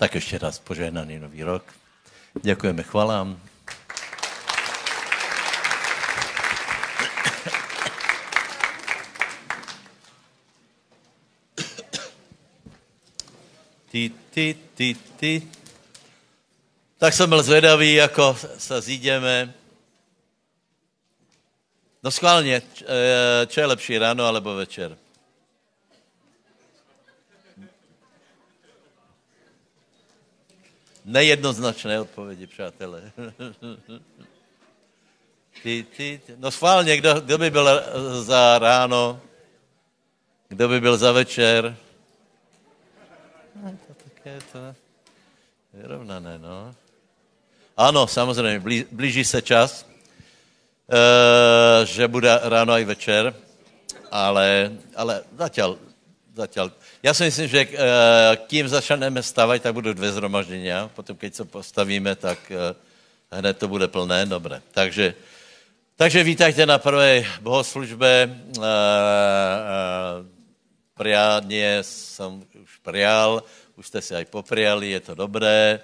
Tak ještě raz požehnaný nový rok. Děkujeme, chvalám. Ty. Tak jsem byl zvedavý, jako se zídeme. No schválně, čo je lepší, ráno alebo večer? Nejednoznačné odpovědi, přátelé. Ty. No schválně, kdo by byl za ráno? Kdo by byl za večer? To je rovnané, no. Ano, samozřejmě, blíží se čas, že bude ráno i večer, ale zatiaľ. Ja si myslím, že kým začneme stavať, tak budú dve zhromaždenia, potom keď sa postavíme, tak hned to bude plné, dobre. Takže vítajte na prvej bohoslužbe. Priadne som už prial, už ste si aj popriali, je to dobré.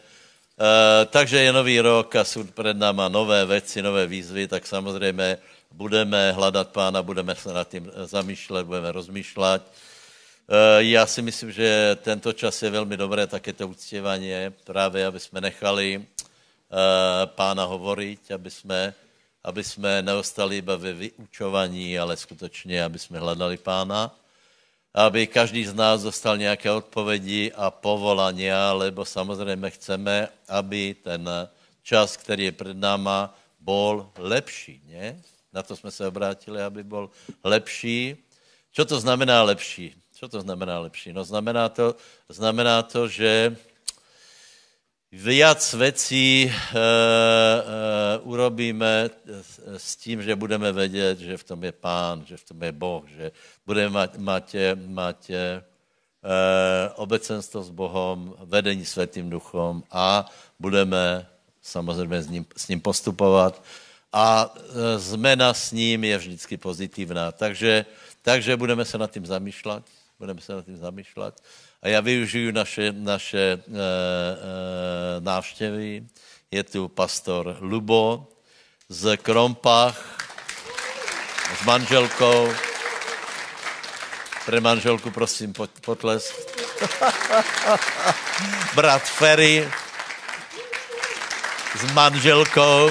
Takže je nový rok a sú pred náma nové veci, nové výzvy, tak samozrejme budeme hľadať Pána, budeme sa nad tým zamýšľať, budeme rozmýšľať. Já si myslím, že tento čas je velmi dobré, také to uctievanie, právě aby jsme nechali Pána hovoriť, aby jsme neostali iba ve vyučovaní, ale skutečně, aby jsme hledali Pána, aby každý z nás dostal nějaké odpovědi a povolania, lebo samozřejmě chceme, aby ten čas, který je před náma, bol lepší, ne? Na to jsme se obrátili, aby bol lepší. Čo to znamená lepší? Co to znamená lepší? No znamená to, že viac vecí urobíme s tím, že budeme vědět, že v tom je Pán, že v tom je Boh, že budeme mať obecenstvo s Bohem, vedení Svätým Duchom a budeme samozřejmě s ním postupovat. A zmena s ním je vždycky pozitivná. Takže budeme se nad tím zamýšlet. A já využiju naše návštěvy. Je tu pastor Lubo z Krompach s manželkou. Pre manželku prosím potlesk. Brat Ferry s manželkou.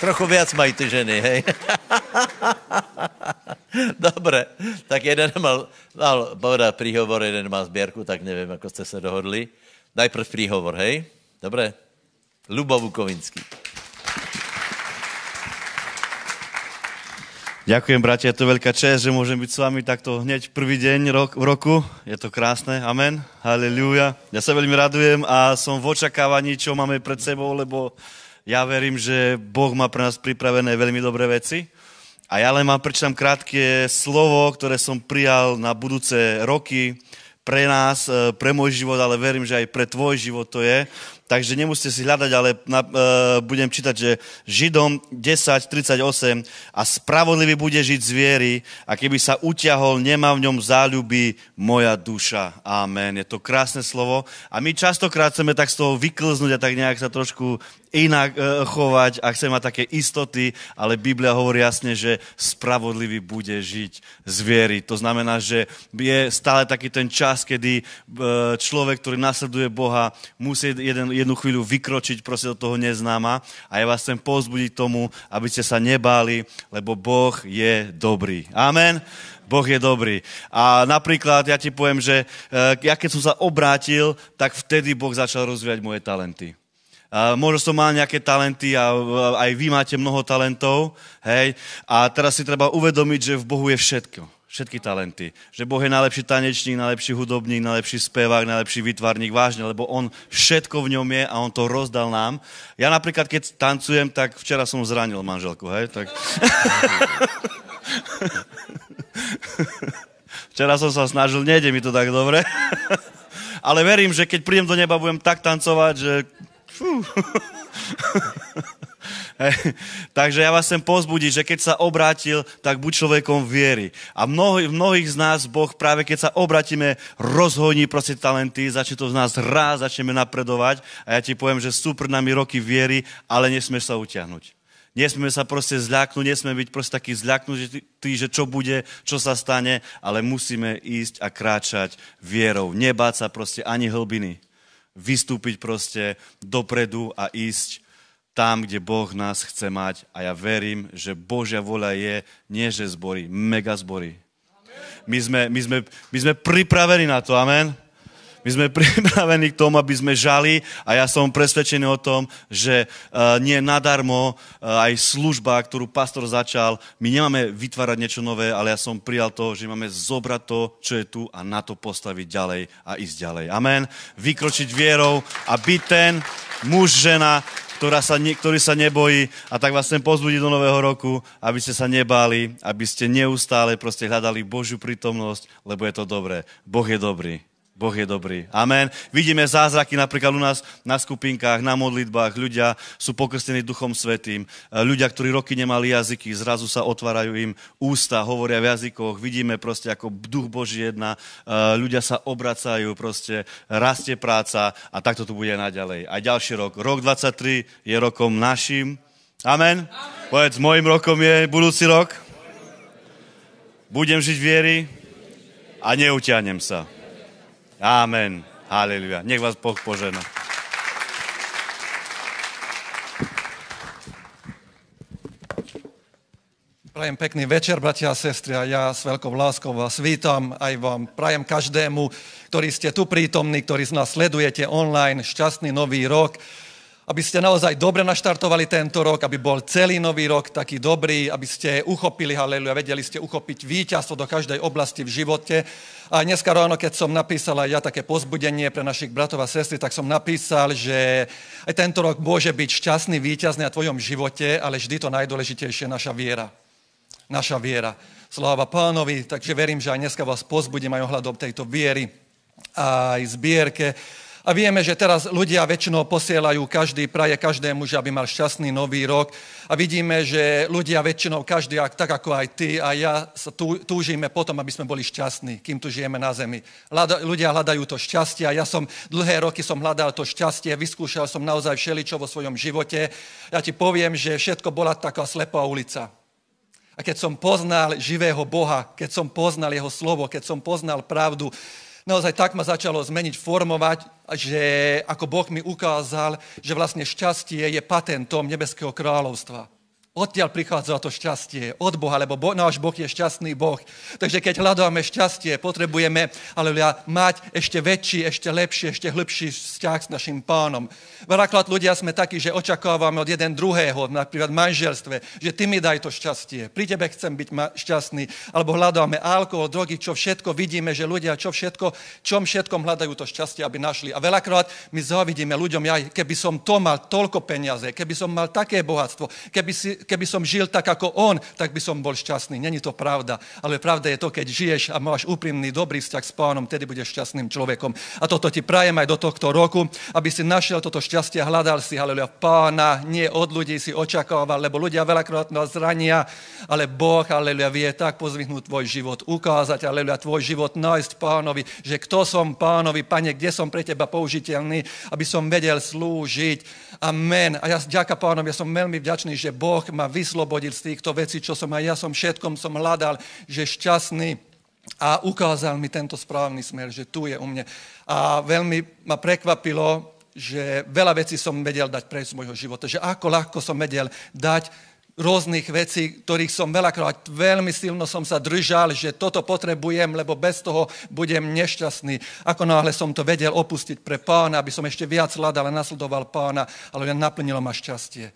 Trochu viac mají ty ženy, hej. Dobre, tak jeden mal povedať príhovor, jeden má zbierku, tak neviem, ako ste sa dohodli. Najprv príhovor, hej? Dobre? Ľubovu Kovinský. Ďakujem, bratia, je to veľká čest, že môžem byť s vami takto hneď prvý deň v roku. Je to krásne, amen, halleluja. Ja sa veľmi radujem a som v očakávaní, čo máme pred sebou, lebo ja verím, že Boh má pre nás pripravené veľmi dobré veci. A ja len prečítam krátke slovo, ktoré som prijal na budúce roky pre nás, pre môj život, ale verím, že aj pre tvoj život to je. Takže nemusíte si hľadať, ale budem čítať, že Židom 10:38 a spravodlivý bude žiť z viery a keby sa utiahol, nemá v ňom záľuby moja duša. Amen. Je to krásne slovo. A my častokrát chceme tak z toho vyklznúť a tak nejak sa trošku inak chovať a chceme mať také istoty, ale Biblia hovorí jasne, že spravodlivý bude žiť z viery. To znamená, že je stále taký ten čas, kedy človek, ktorý nasleduje Boha, musí jednu chvíľu vykročiť proste do toho neznáma a ja vás chcem povzbudiť tomu, aby ste sa nebáli, lebo Boh je dobrý. Amen. Boh je dobrý. A napríklad ja ti poviem, že ja keď som sa obrátil, tak vtedy Boh začal rozvíjať moje talenty. Možno som mal nejaké talenty a aj vy máte mnoho talentov, hej? A teraz si treba uvedomiť, že v Bohu je všetko. Všetky talenty. Že Boh je najlepší tanečník, najlepší hudobník, najlepší spevák, najlepší výtvarník, vážne, lebo on všetko v ňom je a on to rozdal nám. Ja napríklad, keď tancujem, tak včera som zranil manželku, hej? Tak... včera som sa snažil, nejde mi to tak dobre. Ale verím, že keď prídem do neba, budem tak tancovať, že... Takže ja vás chcem povzbudiť, že keď sa obrátil, tak buď človekom viery. A mnohých z nás Boh práve keď sa obratíme, rozhodní proste talenty, začne to z nás ráz, začneme napredovať a ja ti poviem, že sú pred nami roky viery, ale nesmieš sa utiahnuť. Nesmieme sa proste zľaknúť, nesmieme byť proste takí zľaknutí, že čo bude, čo sa stane, ale musíme ísť a kráčať vierou. Nebáť sa proste ani hlbiny. Vystúpiť proste dopredu a ísť tam, kde Boh nás chce mať. A ja verím, že Božia voľa je, nie že zbory, mega zbory. My sme pripravení na to, amen. My sme pripravení k tomu, aby sme žali a ja som presvedčený o tom, že nie nadarmo aj služba, ktorú pastor začal, my nemáme vytvárať niečo nové, ale ja som prijal to, že máme zobrať to, čo je tu a na to postaviť ďalej a ísť ďalej. Amen. Vykročiť vierou a byť ten muž, žena, ktorý sa nebojí a tak vás chcem pozbudiť do nového roku, aby ste sa nebáli, aby ste neustále proste hľadali Božiu prítomnosť, lebo je to dobré. Boh je dobrý. Boh je dobrý. Amen. Vidíme zázraky napríklad u nás na skupinkách, na modlitbách. Ľudia sú pokrstení Duchom Svätým. Ľudia, ktorí roky nemali jazyky, zrazu sa otvárajú im ústa, hovoria v jazykoch. Vidíme proste, ako Duch Boží jedná. Ľudia sa obracajú, proste rastie práca a takto to bude aj naďalej. Aj ďalší rok. Rok 23 je rokom našim. Amen. Amen. Povedz, môjim rokom je budúci rok. Budem žiť viery a neutiahnem sa. Amen. Halleluja. Nech vás Boh požehná. Prajem pekný večer, bratia a sestry, a ja s veľkou láskou vás vítam, aj vám prajem každému, ktorí ste tu prítomní, ktorí z nás sledujete online, šťastný nový rok, aby ste naozaj dobre naštartovali tento rok, aby bol celý nový rok taký dobrý, aby ste uchopili, halleluja, vedeli ste uchopiť víťazstvo do každej oblasti v živote. A dneska ráno, keď som napísal aj ja také povzbudenie pre našich bratov a sestry, tak som napísal, že aj tento rok môže byť šťastný, víťazný na tvojom živote, ale vždy to najdôležitejšie je naša viera. Naša viera. Sláva Pánovi, takže verím, že aj dneska vás povzbudím aj ohľadom tejto viery aj zbierke. A vieme, že teraz ľudia väčšinou posielajú, každý praje každému, že aby mal šťastný nový rok. A vidíme, že ľudia väčšinou, každý, tak ako aj ty a ja, sa túžime potom, aby sme boli šťastní, kým tu žijeme na zemi. Ľudia hľadajú to šťastie a ja som dlhé roky hľadal to šťastie, vyskúšal som naozaj všeličo vo svojom živote. Ja ti poviem, že všetko bola taká slepá ulica. A keď som poznal živého Boha, keď som poznal jeho slovo, keď som poznal pravdu, naozaj tak ma začalo zmeniť, formovať, že ako Boh mi ukázal, že vlastne šťastie je patentom Nebeského kráľovstva. Odtiaľ prichádza to šťastie, od Boha, lebo náš Boh je šťastný Boh. Takže keď hľadáme šťastie, potrebujeme, halleluja, mať ešte väčší, ešte lepší, ešte hĺbší vzťah s našim Pánom. Veľakrát ľudia sme takí, že očakávame od jeden druhého, napríklad v manželstve, že ty mi daj to šťastie, pri tebe chcem byť šťastný, alebo hľadáme alkohol, drogy, čo všetko vidíme, že ľudia čom všetkom hľadajú to šťastie, aby našli. A veľakrát my závidíme ľuďom, ja, keby som to mal toľko peniaze, keby som mal také bohatstvo, keby som žil tak ako on, tak by som bol šťastný. Není to pravda, ale pravda je to, keď žiješ a máš úprimný, dobrý vzťah s Pánom, tedy budeš šťastným človekom. A toto ti prajem aj do tohto roku, aby si našiel toto šťastie, hľadal si, halleluja, Pána, nie od ľudí si očakával, lebo ľudia veľakrát nás zrania, ale Boh, halleluja, vie tak pozvihnúť tvoj život, ukázať, halleluja, tvoj život, nájsť Pánovi, že kto som Pánovi, Pane, kde som pre teba použiteľný, aby som vedel slúžiť. Amen. A ja ďakujem Pánovi, ja som veľmi vďačný, že Boh ma vyslobodil z týchto vecí, čo som aj ja som všetkom som hľadal, že šťastný a ukázal mi tento správny smer, že tu je u mne. A veľmi ma prekvapilo, že veľa vecí som vedel dať preč z môjho života, že ako ľahko som vedel dať rôznych vecí, ktorých som veľakrát veľmi silno som sa držal, že toto potrebujem, lebo bez toho budem nešťastný. Ako náhle som to vedel opustiť pre Pána, aby som ešte viac hľadal a nasledoval Pána, ale naplnilo ma šťastie.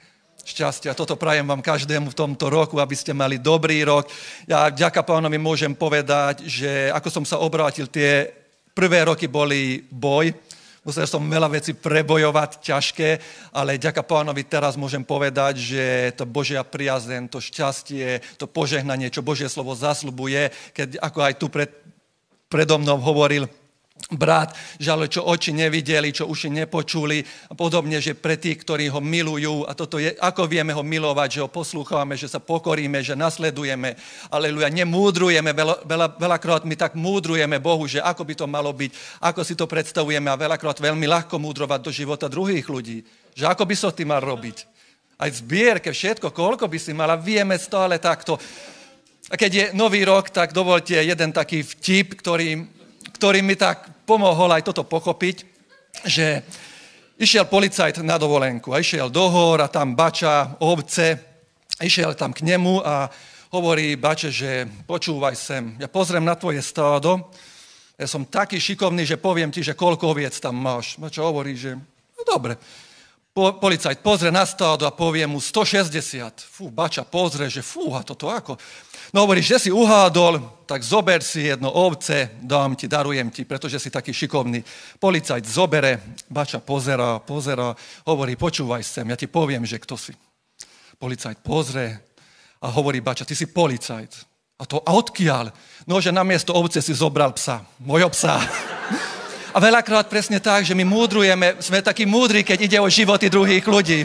A toto prajem vám každému v tomto roku, aby ste mali dobrý rok. Ja vďaka Pánovi môžem povedať, že ako som sa obrátil, tie prvé roky boli boj. Musel som veľa vecí prebojovať, ťažké, ale vďaka Pánovi teraz môžem povedať, že to Božia priazeň, to šťastie, to požehnanie, čo Božie slovo zasľubuje, keď ako aj tu predo mnou hovoril brat, žaluje, čo oči nevideli, čo uši nepočuli a podobne, že pre tých, ktorí ho milujú. A toto je, ako vieme ho milovať, že ho poslúchame, že sa pokoríme, že nasledujeme. Aleluja, nemúdrujeme, veľakrát my tak múdrujeme Bohu, že ako by to malo byť, ako si to predstavujeme a veľakrát veľmi ľahko múdrovať do života druhých ľudí, že ako by som ty mal robiť. Aj zbierke, všetko, koľko by si mala, vieme stále takto. A keď je nový rok, tak dovolte jeden taký vtip, ktorý mi tak pomohol aj toto pochopiť, že išiel policajt na dovolenku a išiel do hor a tam bača ovce, išiel tam k nemu a hovorí bače, že počúvaj sem, ja pozriem na tvoje stádo, ja som taký šikovný, že poviem ti, že koľko oviec tam máš. Bača hovorí, že no dobre. Policajt pozrie na stádo a povie mu 160. Fú, bača pozrie, že fúha, toto ako... No hovorí, že si uhádol, tak zober si jedno ovce, dám ti, darujem ti, pretože si taký šikovný. Policajt zobere, bača pozerá, hovorí, počúvaj sem, ja ti poviem, že kto si. Policajt pozrie a hovorí, bača, ty si policajt. A odkiaľ? No, že namiesto ovce si zobral psa, mojho psa. A veľakrát presne tak, že my múdrujeme, sme takí múdri, keď ide o životy druhých ľudí.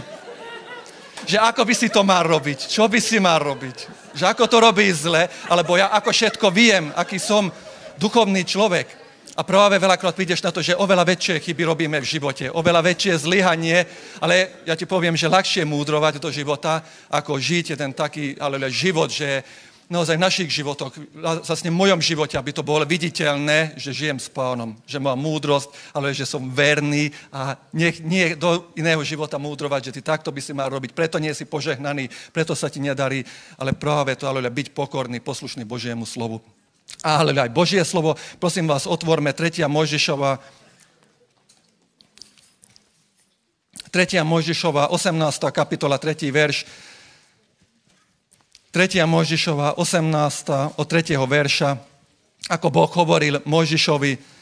Že ako by si to mal robiť, čo by si mal robiť, že ako to robí zle, alebo ja ako všetko viem, aký som duchovný človek. A práve veľakrát prídeš na to, že oveľa väčšie chyby robíme v živote, oveľa väčšie zlyhanie, ale ja ti poviem, že ľahšie múdrovať do života, ako žiť jeden taký život, že naozaj v našich životoch, vlastne v mojom živote, aby to bolo viditeľné, že žijem s Pánom, že mám múdrosť, ale že som verný a nie do iného života múdrovať, že ty takto by si mal robiť, preto nie si požehnaný, preto sa ti nedarí, ale práve to, byť pokorný, poslušný Božiemu slovu. Aj Božie slovo, prosím vás, otvorme 3. Mojžišova, 18. kapitola, 3. verš, 3. Mojžišova, 18. od 3. verša, ako Boh hovoril Mojžišovi,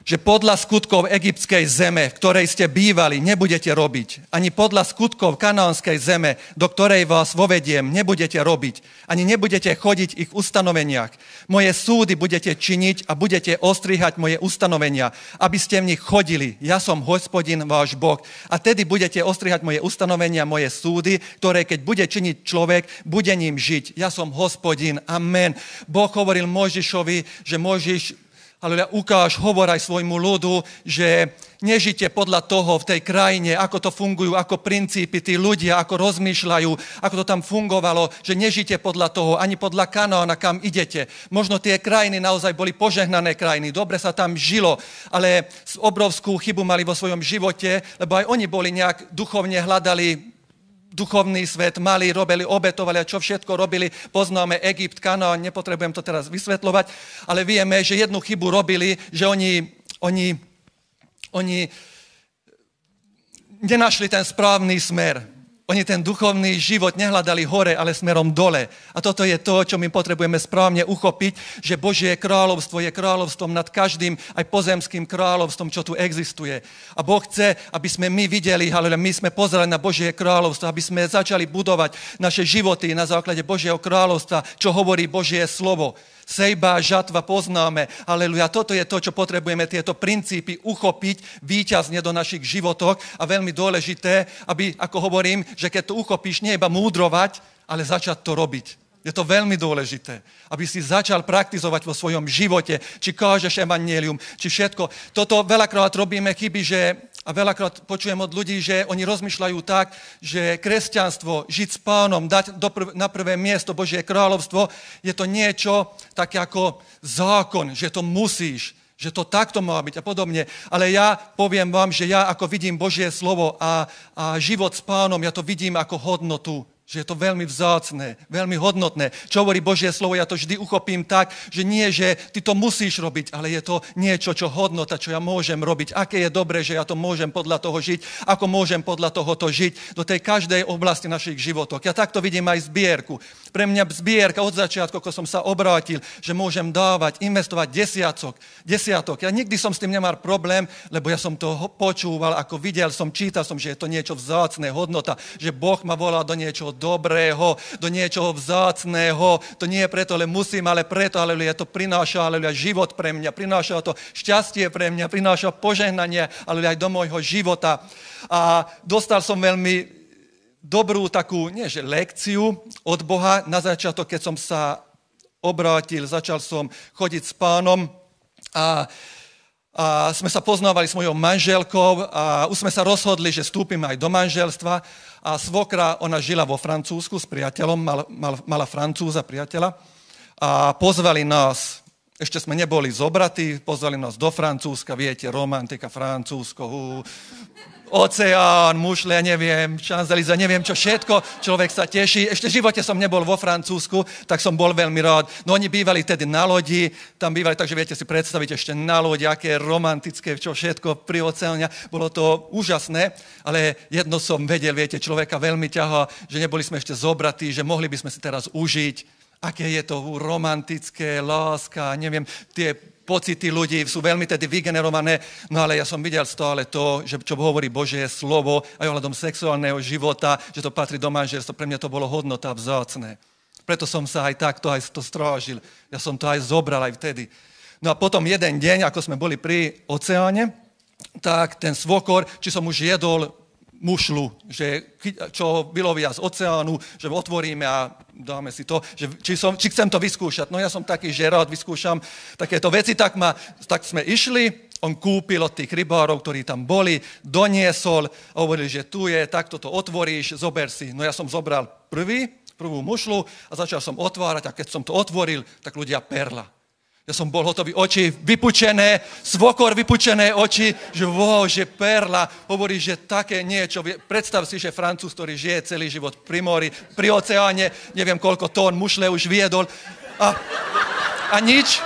že podľa skutkov egyptskej zeme, v ktorej ste bývali, nebudete robiť. Ani podľa skutkov kanaánskej zeme, do ktorej vás vovediem, nebudete robiť. Ani nebudete chodiť ich ustanoveniach. Moje súdy budete činiť a budete ostrihať moje ustanovenia, aby ste v nich chodili. Ja som Hospodin, váš Boh. A tedy budete ostrihať moje ustanovenia, moje súdy, ktoré keď bude činiť človek, bude ním žiť. Ja som Hospodin. Amen. Boh hovoril Mojžišovi, že Mojžiš... Aleluja, ukáž, hovor aj svojmu ľudu, že nežite podľa toho v tej krajine, ako to fungujú, ako princípy tí ľudia, ako rozmýšľajú, ako to tam fungovalo, že nežite podľa toho, ani podľa Kanaána, kam idete. Možno tie krajiny naozaj boli požehnané krajiny, dobre sa tam žilo, ale obrovskú chybu mali vo svojom živote, lebo aj oni boli nejak duchovne hľadali duchovný svet, mali, robili, obetovali a čo všetko robili. Poznáme Egypt, Kanaán, nepotrebujem to teraz vysvetľovať, ale vieme, že jednu chybu robili, že oni nenašli ten správny smer. Oni ten duchovný život nehľadali hore, ale smerom dole. A toto je to, čo my potrebujeme správne uchopiť, že Božie kráľovstvo je kráľovstvom nad každým aj pozemským kráľovstvom, čo tu existuje. A Boh chce, aby sme my videli, ale my sme pozerali na Božie kráľovstvo, aby sme začali budovať naše životy na základe Božieho kráľovstva, čo hovorí Božie slovo. Sejba, žatva poznáme. Aleluja, toto je to, čo potrebujeme, tieto princípy uchopiť víťazne do našich životov a veľmi dôležité, aby, ako hovorím, že keď to uchopíš, nie iba múdrovať, ale začať to robiť. Je to veľmi dôležité, aby si začal praktizovať vo svojom živote, či kážeš evanjelium, či všetko. Toto veľakrát robíme chyby, a veľakrát počujem od ľudí, že oni rozmýšľajú tak, že kresťanstvo, žiť s Pánom, dať na prvé miesto Božie kráľovstvo, je to niečo také ako zákon, že to musíš, že to takto má byť a podobne. Ale ja poviem vám, že ja ako vidím Božie slovo a život s Pánom, ja to vidím ako hodnotu, že je to veľmi vzácne, veľmi hodnotné. Čo hovorí Božie slovo, ja to vždy uchopím tak, že nie, že ty to musíš robiť, ale je to niečo, čo hodnota, čo ja môžem robiť. Aké je dobré, že ja to môžem podľa toho žiť, ako môžem podľa tohoto žiť do tej každej oblasti našich životov. Ja takto vidím aj zbierku. Pre mňa zbierka od začiatku, ako som sa obrátil, že môžem dávať, investovať desiatok. Ja nikdy som s tým nemal problém, lebo ja som to počúval, ako videl som, čítal som, že je to niečo vzácne, hodnota, že Boh ma volá do niečoho dobrého, do niečoho vzácného. To nie je preto, ale musím, ale preto, aleluja, to prináša, aleluja, život pre mňa, prináša to šťastie pre mňa, prináša požehnanie, aleluja, aj do môjho života. A dostal som veľmi dobrú takú, nie že lekciu od Boha. Na začiatok, keď som sa obrátil, začal som chodiť s Pánom a sme sa poznávali s mojou manželkou a už sme sa rozhodli, že vstúpime aj do manželstva. A svokra, ona žila vo Francúzsku s priateľom, mala Francúza priateľa a pozvali nás. Ešte sme neboli zobratí, pozvali nás do Francúzska, viete, romantika, Francúzsko, oceán, mušle, neviem, Champs-Élysées, neviem čo všetko, človek sa teší. Ešte v živote som nebol vo Francúzsku, tak som bol veľmi rád. No oni bývali tedy na lodi, tam bývali, takže viete si predstaviť ešte na lodi, aké romantické, čo všetko pri oceáne. Bolo to úžasné, ale jedno som vedel, viete, človeka veľmi ťahá, že neboli sme ešte zobratí, že mohli by sme si teraz užiť. Aké je to romantické, láska, neviem, tie pocity ľudí sú veľmi tedy vygenerované, no ale ja som videl stále to, že čo hovorí Božie slovo aj ohľadom sexuálneho života, že to patrí do manželstva, pre mňa to bolo hodnota vzácne. Preto som sa aj takto aj to strážil, ja som to aj zobral aj vtedy. No a potom jeden deň, ako sme boli pri oceáne, tak ten svokor, či som už jedol mušlu, že čo vylovia z oceánu, že otvoríme a dáme si to, že či chcem to vyskúšať. No ja som taký, že rád vyskúšam takéto veci, tak sme išli, on kúpil od tých rybárov, ktorí tam boli, doniesol a hovoril, že tu je, takto to otvoríš, zober si. No ja som zobral prvú mušlu a začal som otvárať a keď som to otvoril, tak ľudia perla. Ja som bol hotový, oči vypučené, svokor vypučené oči, že wow, že perla, hovorí, že také niečo. Predstav si, že Francúz, ktorý žije celý život pri mori, pri oceáne, neviem koľko tón mušle už viedol a nič.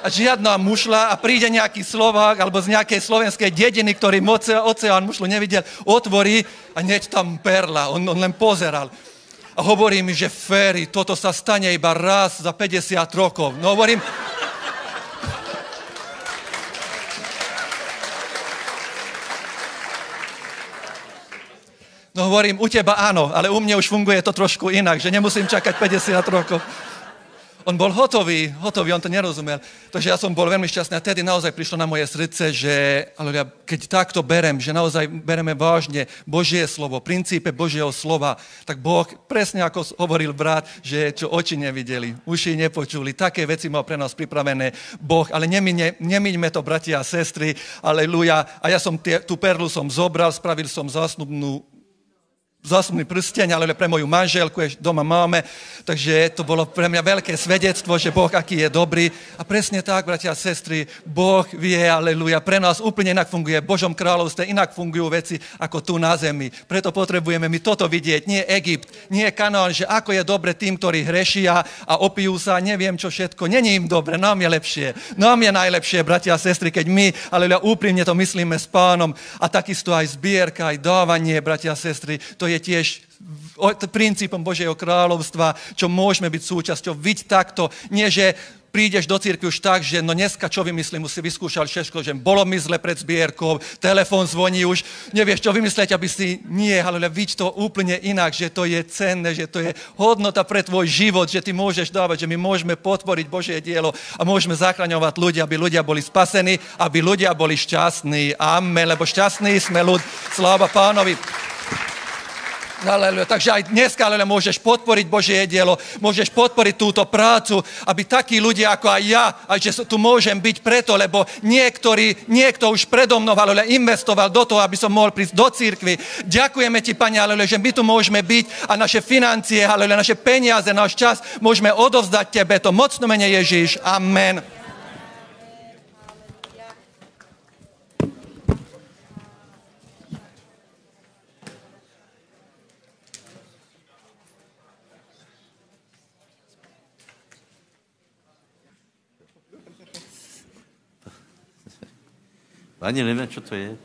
A žiadna mušla a príde nejaký Slovák alebo z nejakej slovenskej dediny, ktorý oceán mušlu nevidel, otvorí a hneď tam perla, on len pozeral. A hovorím, že Ferry, toto sa stane iba raz za 50 rokov. No hovorím... No hovorím, u teba áno, ale u mne už funguje to trošku inak, že nemusím čakať 50 rokov. On bol hotový, on to nerozumel. Takže ja som bol veľmi šťastný a tedy naozaj prišlo na moje srdce, že ale keď takto berem, že naozaj bereme vážne Božie slovo, princípe Božieho slova, tak Boh presne ako hovoril brat, že čo oči nevideli, uši nepočuli, také veci má pre nás pripravené Boh, ale nemiňme to, bratia a sestry, aleluja. A ja som tú perlu som zobral, spravil som zásnubný prsteň, ale pre moju manželku, ešte doma máme, takže to bolo pre mňa veľké svedectvo, že Boh aký je dobrý. A presne tak, bratia a sestry, Boh vie, aleluja, pre nás úplne inak funguje, v Božom kráľovstve inak fungujú veci ako tu na zemi. Preto potrebujeme my toto vidieť, nie Egypt, nie Kanaán, že ako je dobre tým, ktorí hrešia a opijú sa, neviem čo všetko, není im dobre, nám je lepšie, nám je najlepšie, bratia a sestry, keď my, aleluja, úprimne to myslíme s Pánom a takisto aj zbierka, aj dávanie, bratia a sestry, to je tiež princípom Božieho kráľovstva, čo môžeme byť súčasťou. Vidť takto, nie že prídeš do cirkvi už tak, že no dneska čo vymyslím, už si vyskúšal všetko, že bolo mi zle pred zbierkou, telefón zvoní už, nevieš čo vymyslieť, aby si nie, ale vidť to úplne inak, že to je cenné, že to je hodnota pre tvoj život, že ty môžeš dávať, že my môžeme podporiť Božie dielo a môžeme zachraňovať ľudia, aby ľudia boli spasení, aby ľudia boli šťastní. Amen, lebo šťastní sme ľud, sláva Pánovi. Aleluja. Takže aj dneska, aleluja, môžeš podporiť Božie dielo, môžeš podporiť túto prácu, aby takí ľudia ako aj ja, aj že tu môžem byť preto, lebo niekto už predo mnou, aleluja, investoval do toho, aby som mohol prísť do cirkvi. Ďakujeme ti, Pane, aleluja, že my tu môžeme byť a naše financie, aleluja, naše peniaze, náš čas môžeme odovzdať tebe. To mocno mene Ježiš. Amen. Ani nevím, čo to je.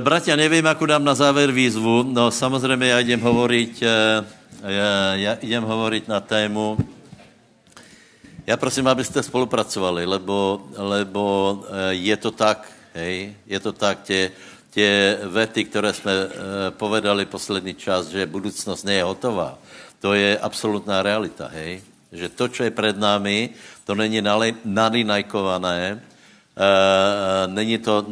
Bratia, nevím, ako dám na záver výzvu. No samozřejmě já idem hovoriť, na tému. Já prosím, abyste spolupracovali, lebo je to tak, hej? Je to tak, tie vety, ktoré sme povedali posledný čas, že budúcnosť nie je hotová, to je absolútna realita, hej? Že to, čo je pred námi, to není nalinajkované,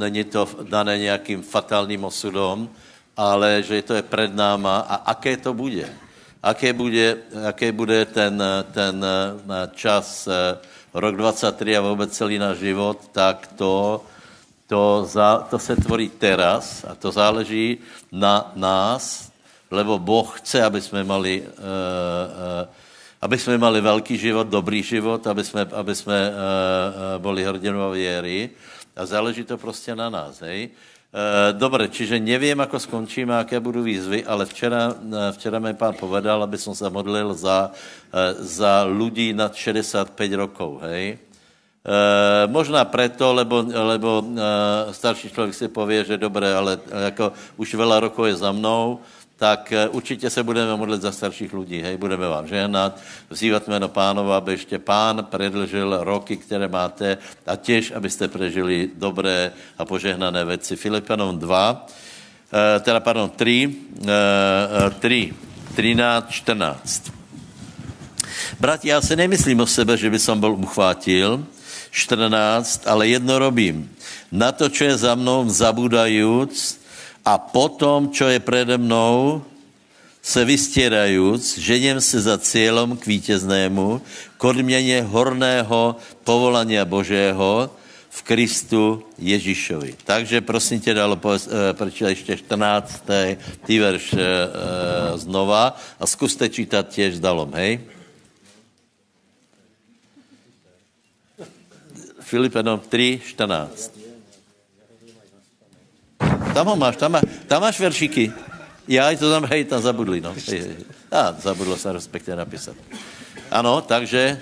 není to dané nějakým fatálním osudom, ale že to je před náma a aké to bude. Aké bude ten čas, rok 23 a vůbec celý náš život, tak to se tvorí teraz a to záleží na nás, lebo Boh chce, aby sme mali veľký život, dobrý život, aby sme boli hrdinou viery a záleží to prostě na nás, hej. Dobre, čiže neviem, ako skončíme, aké budú výzvy, ale včera mi pán povedal, aby som sa modlil za ľudí nad 65 rokov, hej. Možná preto, lebo starší človek si povie, že dobre, ale ako už veľa rokov je za mnou, tak určitě se budeme modlit za starších lidí, hej, budeme vám žehnat, vzývat jméno Pánova, aby ještě Pán predlžil roky, které máte a těž, abyste prežili dobré a požehnané věci. Filipanom 3, 13, 14. Bratři, já si nemyslím o sebe, že by som byl uchvátil, 14, ale jedno robím. Na to, čo je za mnou, zabudajúc, a potom, čo je prede mnou, se vystierajúc, žením se za cieľom k vítěznému, k odměně horného povolania Božého v Kristu Ježíšovi. Takže prosím tě, dalo prečítať ještě 14. tý verš znova a zkuste čítat tiež dalom, hej? Filipanom 3:14. Tam ho máš, tam máš veršíky. Ja aj to tam, hej, tam zabudli, no. Zabudlo sa respektive napísať. Áno, takže...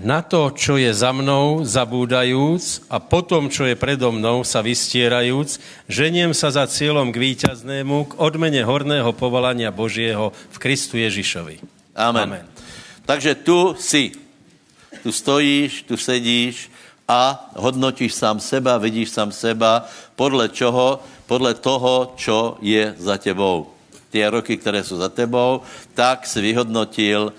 Na to, čo je za mnou, zabúdajúc, a potom, čo je predo mnou, sa vystierajúc, ženiem sa za cieľom k víťaznému, k odmene horného povolania Božieho v Kristu Ježišovi. Amen. Takže tu si. Tu stojíš, tu sedíš a hodnotíš sám seba, vidíš sám seba, podle čoho? Podle toho, čo je za tebou. Tie roky, které jsou za tebou, tak si vyhodnotil,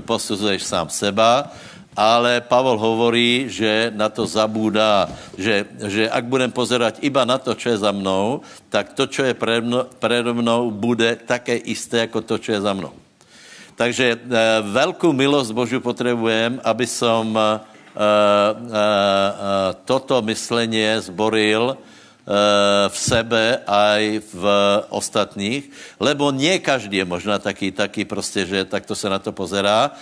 posuzuješ sám seba, ale Pavol hovorí, že na to zabúda, že ak budem pozerať iba na to, čo je za mnou, tak to, čo je predo mnou, bude také isté, jako to, čo je za mnou. Takže veľkú milosť Božiu potrebujem, aby som toto myslenie zboril v sebe aj v ostatných, lebo nie každý je možná taký prostě, že takto se na to pozerá.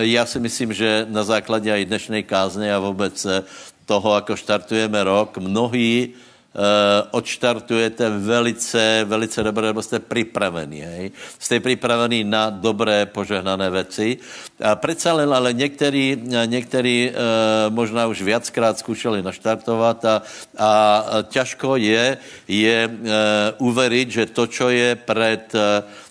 Já si myslím, že na základě aj dnešnej kázne a vôbec toho, ako štartujeme rok, mnohí odštartujete velice, velice dobré, lebo jste pripravení, hej? Jste pripravení na dobré, požehnané věci. A predsa, ale někteří možná už viackrát zkúšali naštartovat a ťažko je uveriť, že to, čo je pred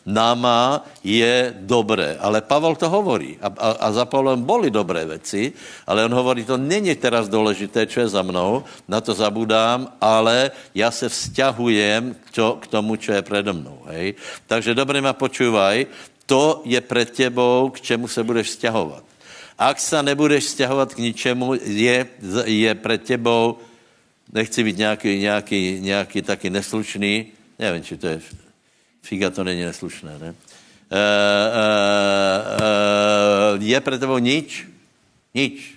náma, je dobré. Ale Pavel to hovorí. A za Pavlem boli dobré veci, ale on hovorí, to není teraz dôležité, čo je za mnou, na to zabudám, ale ja se vzťahujem k tomu, čo je predo mnou. Hej? Takže dobre ma počúvaj, to je pred tebou, k čemu se budeš vzťahovať. Ak sa nebudeš vzťahovať k ničemu, je pred tebou, nechci byť nejaký taký neslušný, neviem, či to je... Figa, to není neslušné, ne? Je pre tebou nič? Nič.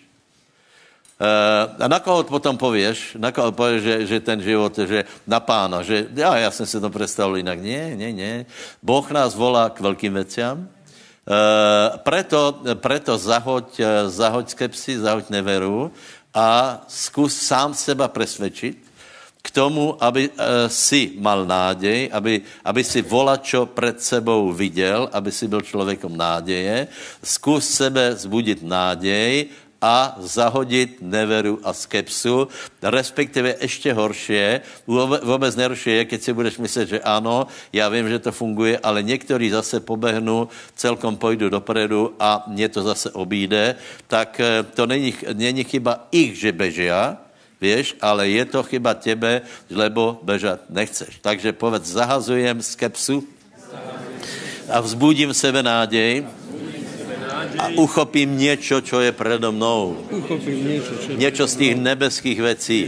A na koho potom povieš? Na koho povieš, že ten život, že na Pána, že ja som si to predstavil inak. Nie. Boh nás volá k veľkým veciam. Preto zahoď skepsi, zahoď neveru a skús sám seba presvedčiť k tomu, aby si mal nádej, aby si volačo pred sebou viděl, aby si byl člověkom nádeje, zkus sebe zbudit nádej a zahodit neveru a skepsu, respektive ještě horšie, vůbec nejhoršie je, keď si budeš myslet, že ano, já vím, že to funguje, ale některý zase pobehnu, celkom pojdu dopredu a mě to zase obíde, tak to není chyba ich, že bežia, vieš, ale je to chyba tebe, lebo bežať nechceš. Takže povedz, zahazujem skepsu a vzbudím sebe nádej a uchopím niečo, čo je predo mnou. Niečo z tých nebeských vecí.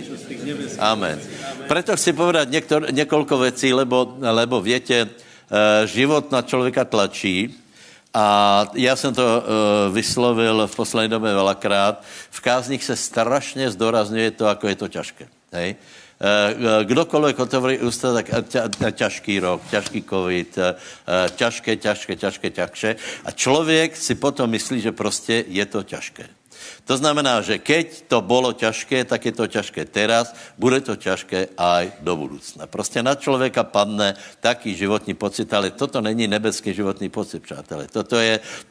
Amen. Preto chci povedať niekoľko vecí, lebo viete, život na človeka tlačí. A já jsem to vyslovil v poslední době velakrát. V kázních se strašně zdorazňuje to, jako je to těžké. Hej? Kdokoliv otevří ústa, tak těžký rok, těžký covid, těžké. A člověk si potom myslí, že prostě je to těžké. To znamená, že keď to bolo ťažké, tak je to ťažké teraz, bude to ťažké aj do budúcna. Prostě na člověka padne taký životní pocit, ale toto není nebeský životní pocit, přátelé.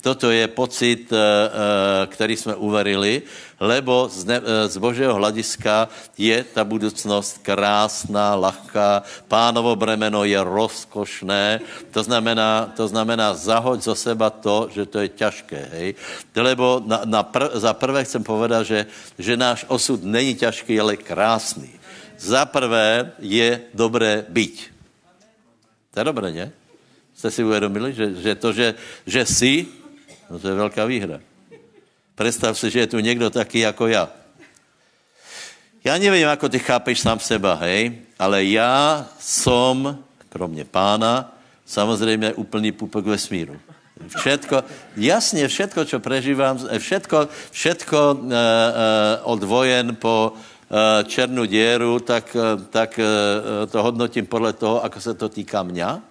Toto je pocit, který jsme uverili, lebo z Božího hlediska je ta budoucnost krásná, lahká, Pánovo bremeno je rozkošné, to znamená zahoď zo seba to, že to je ťažké, hej. Lebo za prvé chcem povedať, že náš osud není ťažký, ale krásný. Za prvé je dobré byť. To je dobré, ne? Ste si uvedomili, že si, no to je veľká výhra. Predstav si, že je tu niekto taký ako ja. Ja neviem, ako ty chápeš sám seba, hej, ale ja som, kromne Pána, samozrejme úplný pupok vesmíru. Všetko, čo prežívam, všetko od vojen po černú dieru, tak to hodnotím podľa toho, ako sa to týka mňa.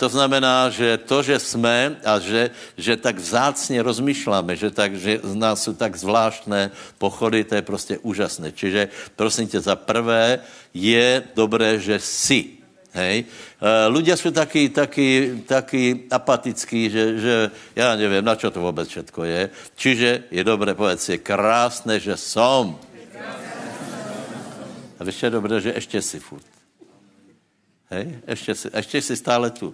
To znamená, že to, že sme a že tak vzácne rozmýšľame, že z nás sú tak zvláštne pochody, to je prostě úžasné. Čiže prosím ťa, za prvé je dobré, že si. Hej. Ľudia sú takí apatickí, že ja neviem, na čo to vôbec všetko je. Čiže je dobré povedať si, krásne, že som. A vieš, je dobré, že ešte si furt. Hej, ešte si stále tu.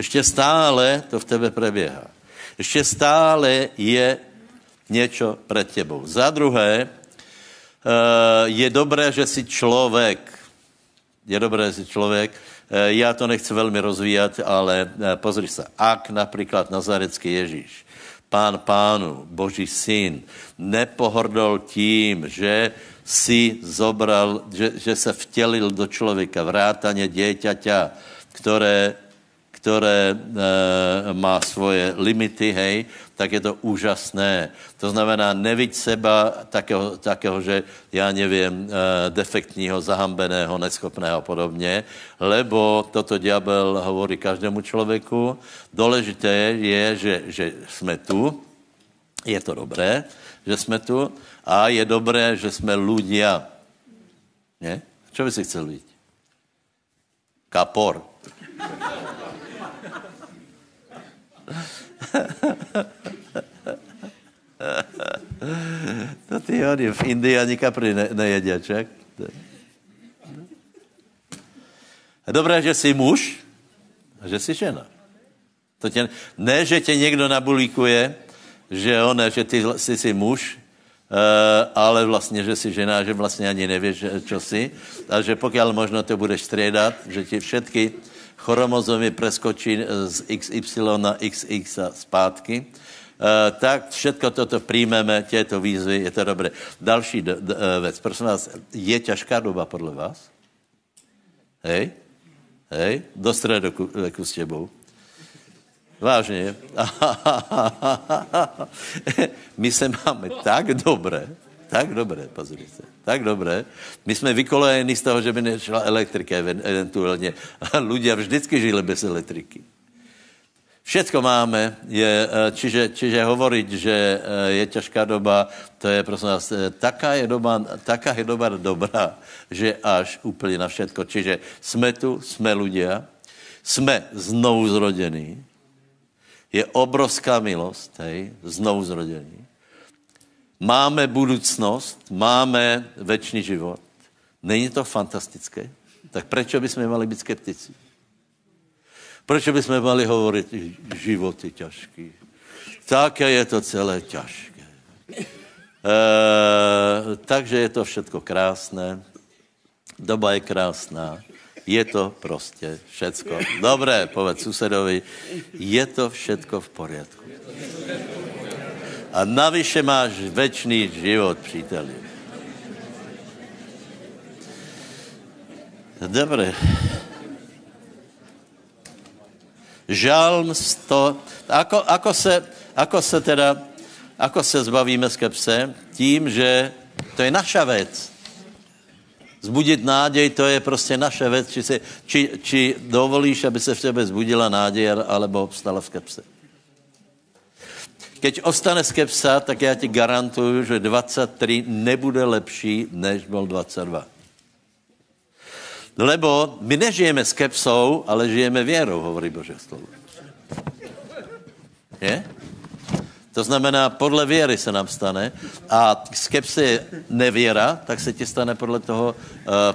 Ešte stále to v tebe prebieha. Ešte stále je niečo pred tebou. Za druhé, je dobré, že si človek. Je dobré, že si človek. Ja to nechci veľmi rozvíjať, ale pozri sa. Ak napríklad nazarecký Ježíš, Pán Pánu, Boží syn, nepohrdol tím, že si zobral, že sa vtelil do človeka, vrátane dieťaťa, ktoré má svoje limity, hej, tak je to úžasné. To znamená, neviď seba takého, že ja neviem, defektního, zahambeného, neschopného a podobne, lebo toto diabel hovorí každému človeku. Dôležité je, že sme tu, je to dobré, že sme tu a je dobré, že sme ľudia. Nie? Čo by si chcel byť? Kapor. To ty oni v Indii ani kapry nejedia, čak? Dobré, že si muž a že si žena. To tě, ne, že tě někdo nabulíkuje, že ty si muž, ale vlastne, že si žena, že vlastne ani nevieš, čo si. A že pokiaľ možno to budeš striedať, že ti všetky chromozomy preskočí z XY na XX a zpátky, tak všetko toto príjmeme, tieto výzvy, je to dobré. Další vec, prosím vás, je ťažká doba podľa vás? Hej? Hej? Do stredoveku s tebou. Vážne. My sa máme tak dobré, pozri sa. Tak dobré. My sme vykolejení z toho, že by nešla elektrika eventuálne. Ľudia vždycky žili bez elektriky. Všetko máme, čiže hovoriť, že je ťažká doba, to je prosím vás, taká je doba dobrá, že až úplne na všetko. Čiže sme tu, sme ľudia, sme znovu zrodení, je obrovská milosť, hej, znovu zrodení. Máme budúcnosť, máme večný život. Není to fantastické? Tak prečo by sme mali byť skeptici? Prečo by sme mali hovoriť, život je ťažký? Také je to celé ťažké. Takže je to všetko krásne. Doba je krásná. Je to proste všetko. Dobré, povedz susedovi, je to všetko v poriadku. A navyše máš večný život, příteli. Dobre. Žalm 100. Ako se zbavíme skepse? Tím, že to je naša vec. Zbudit nádej, to je prostě naše věc, či dovolíš, aby se v tebe zbudila nádej, alebo obstala skepse. Keď ostane skepsa, tak já ti garantuju, že 23 nebude lepší, než byl 22. Lebo my nežijeme skepsou, ale žijeme věrou, hovorí Boží slovo. Je? To znamená, podle věry se nám stane a skepse je nevěra, tak se ti stane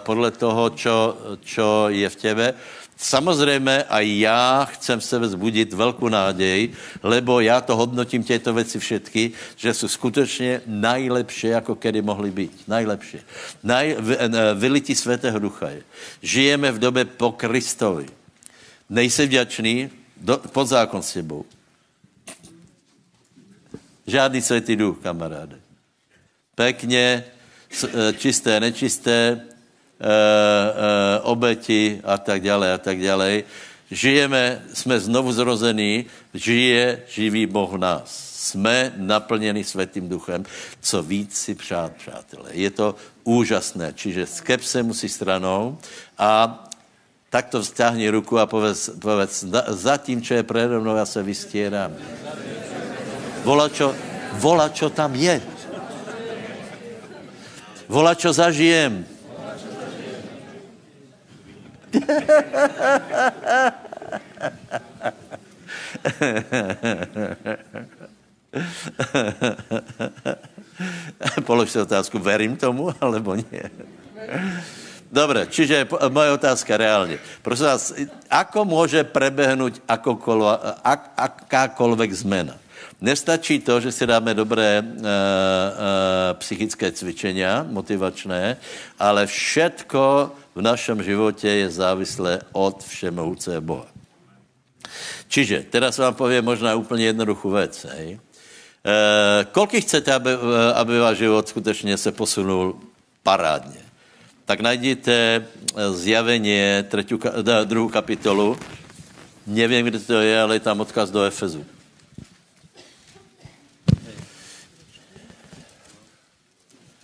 podle toho, čo je v tebe. Samozřejmě a já chcem v sebe vzbudit velkou nádej, lebo já to hodnotím těto věci všetky, že jsou skutečně nejlepší, jako kedy mohly být. Nejlepší. Vylití svatého ducha je. Žijeme v době po Kristovi. Nejsi vděčný, pod zákon s tebou. Žádný světý duch, kamaráde. Pekně, čisté, nečisté, obeti a tak dále. Žijeme, jsme znovu zrození, žije živý Boh v nás. Jsme naplněni světým duchem, co víc si přát, přátelé. Je to úžasné, čiže skepse musí stranou a tak to vzťahni ruku a povedz zatím, čo je predo mnou, já se vystírám. Vola, čo tam je. Vola, čo zažijem. Polož si otázku, verím tomu, alebo nie? Dobre, čiže moja otázka reálne. Prosím vás, ako môže prebehnúť akákoľvek zmena? Nestačí to, že si dáme dobré psychické cvičenia, motivačné, ale všetko v našem životě je závislé od všemohúceho Boha. Čiže, teraz vám poviem možná úplně jednoduchú vec. Koľko chcete, aby váš život skutečně se posunul parádně? Tak najdete Zjavenie 2. kapitolu. Nevím, kde to je, ale je tam odkaz do Efezu.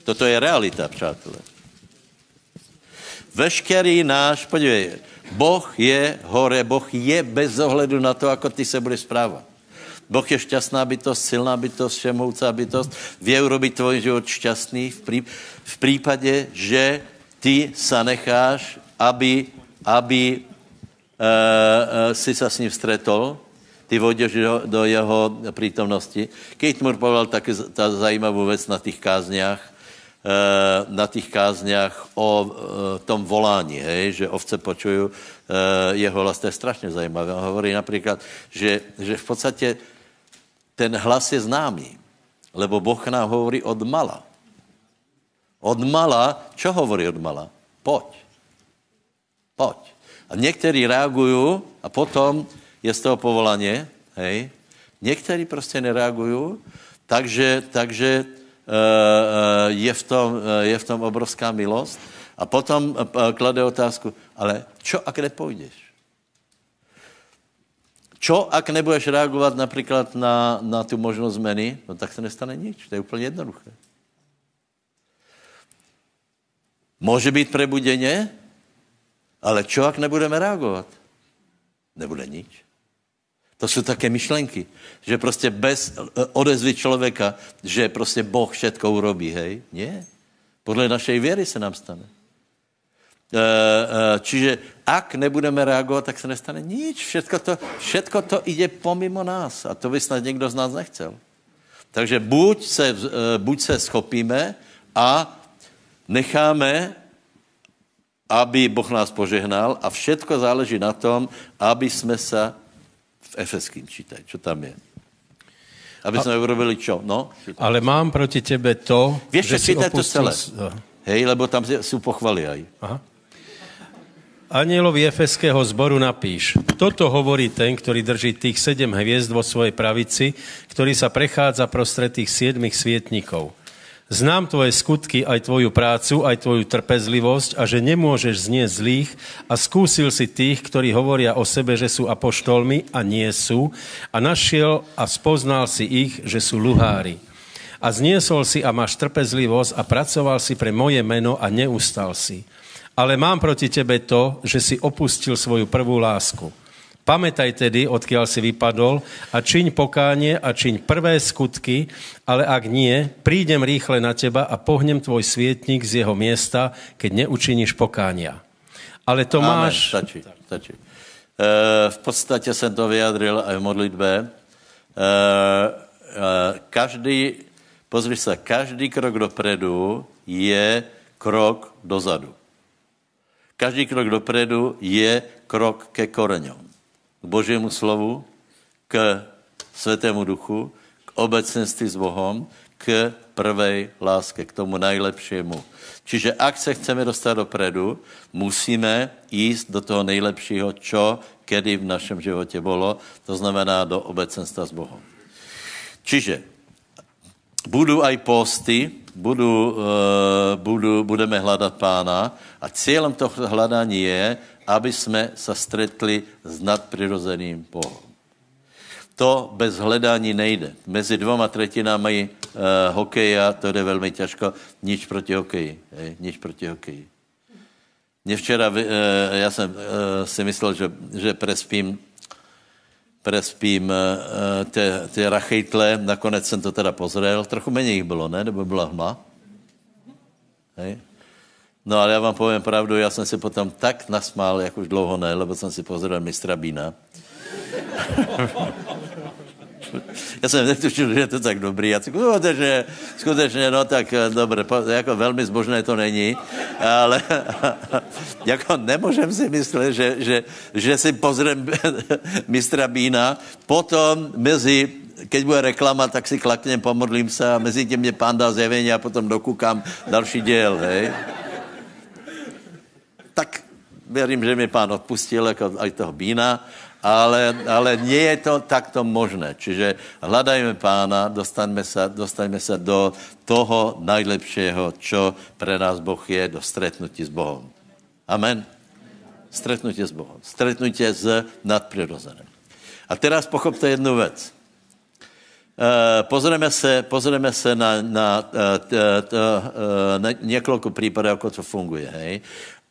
Toto je realita, přátelé. Veškerý náš, podívej, Boh je hore, Boh je bez ohledu na to, ako ty se budeš správat. Boh je šťastná bytost, silná bytost, všemohoucá bytost, vie urobiť tvoj život šťastný v prípade, že ty sa necháš, aby si sa s ním stretol. Ty vôjdeš do jeho prítomnosti. Keith Moore povedal tá zajímavú vec na tých kázniach, o tom volání, hej, že ovce počujú jeho hlas, to je strašně zajímavé. On hovorí například, že v podstatě ten hlas je známý, lebo Boh nám hovorí od mala. Od mala, čo hovorí od mala? Poď. A někteří reagují a potom je z toho povolání, hej. Někteří prostě nereagují, takže je v tom obrovská milost. A potom klade otázku, ale čo, ak nepôjdeš? Čo, ak nebudeš reagovať napríklad na tú možnosť zmeny? No tak sa nestane nič. To je úplne jednoduché. Môže byť prebudenie, ale čo, ak nebudeme reagovať? Nebude nič. To jsou také myšlenky, že prostě bez odezvy člověka, že prostě Boh všetko urobí, hej? Nie. Podle našej věry se nám stane. Čiže ak nebudeme reagovat, tak se nestane nič. Všetko to ide pomimo nás a to by snad někdo z nás nechcel. Takže buď se schopíme a necháme, aby Boh nás požehnal a všetko záleží na tom, aby jsme se v Efeským čítaj, čo tam je. aby sme urobili čo? No? Ale mám proti tebe to, vieš, že si opustil... Vieš, to celé. Hej, lebo tam sú pochvaly aj. Aha. Anielovi Efeského zboru napíš. Toto hovorí ten, ktorý drží tých 7 hviezd vo svojej pravici, ktorý sa prechádza prostred tých 7 svietnikov. Znám tvoje skutky, aj tvoju prácu, aj tvoju trpezlivosť a že nemôžeš znieť zlých a skúsil si tých, ktorí hovoria o sebe, že sú apoštolmi a nie sú a našiel a spoznal si ich, že sú luhári. A zniesol si a máš trpezlivosť a pracoval si pre moje meno a neustal si. Ale mám proti tebe to, že si opustil svoju prvú lásku. Pamätaj tedy, odkiaľ si vypadol, a čiň pokánie a čiň prvé skutky, ale ak nie, prídem rýchle na teba a pohnem tvoj svietnik z jeho miesta, keď neučiníš pokánia. Ale to máš... Amen, stačí. V podstate som to vyjadril aj v modlitbe. Každý krok dopredu je krok dozadu. Každý krok dopredu je krok ke koreňom. K Božiemu slovu, k Svätému Duchu, k obecenství s Bohom, k prvej láske, k tomu najlepšiemu. Čiže ak se chceme dostať dopredu, musíme ísť do toho nejlepšího, čo kedy v našem živote bolo, to znamená do obecenstva s Bohom. Čiže budú aj posty, budeme hľadať Pána a cieľom toho hľadania je, aby sme sa stretli s nadprirozeným Bohom. To bez hledání nejde. Mezi 2/3 hokeja to jde velmi těžko. Nič proti hokeji. Mě včera, já jsem si myslel, že prespím ty rachejtle. Nakonec jsem to teda pozrel. Trochu méně jich bylo, ne? Nebo byla hmla. Hej. No ale já vám povím pravdu, já jsem si potom tak nasmál, jak už dlouho ne, lebo jsem si pozoroval mistra Bína. Já jsem netušil, že je to tak dobrý. Já skutečně, no tak dobré, jako velmi zbožné to není, ale jako nemůžem si myslet, že si pozrem mistra Bína, potom mezi... Keď bude reklama, tak si klaknem, pomodlím se a mezi tím mě Pán dá zjevení a potom dokukám další děl, hej. Tak věřím, že mě Pán odpustil, jako aj toho Bína, ale nie je to takto možné. Čiže hľadajme Pána, dostaňme sa do toho najlepšieho, čo pre nás Boh je, do stretnutí s Bohom. Amen. Stretnutie s Bohom. Stretnutie s nadprirozeným. A teraz pochopte jednu vec. Pozrieme se na niekoľko prípadov, ako to funguje. Hej.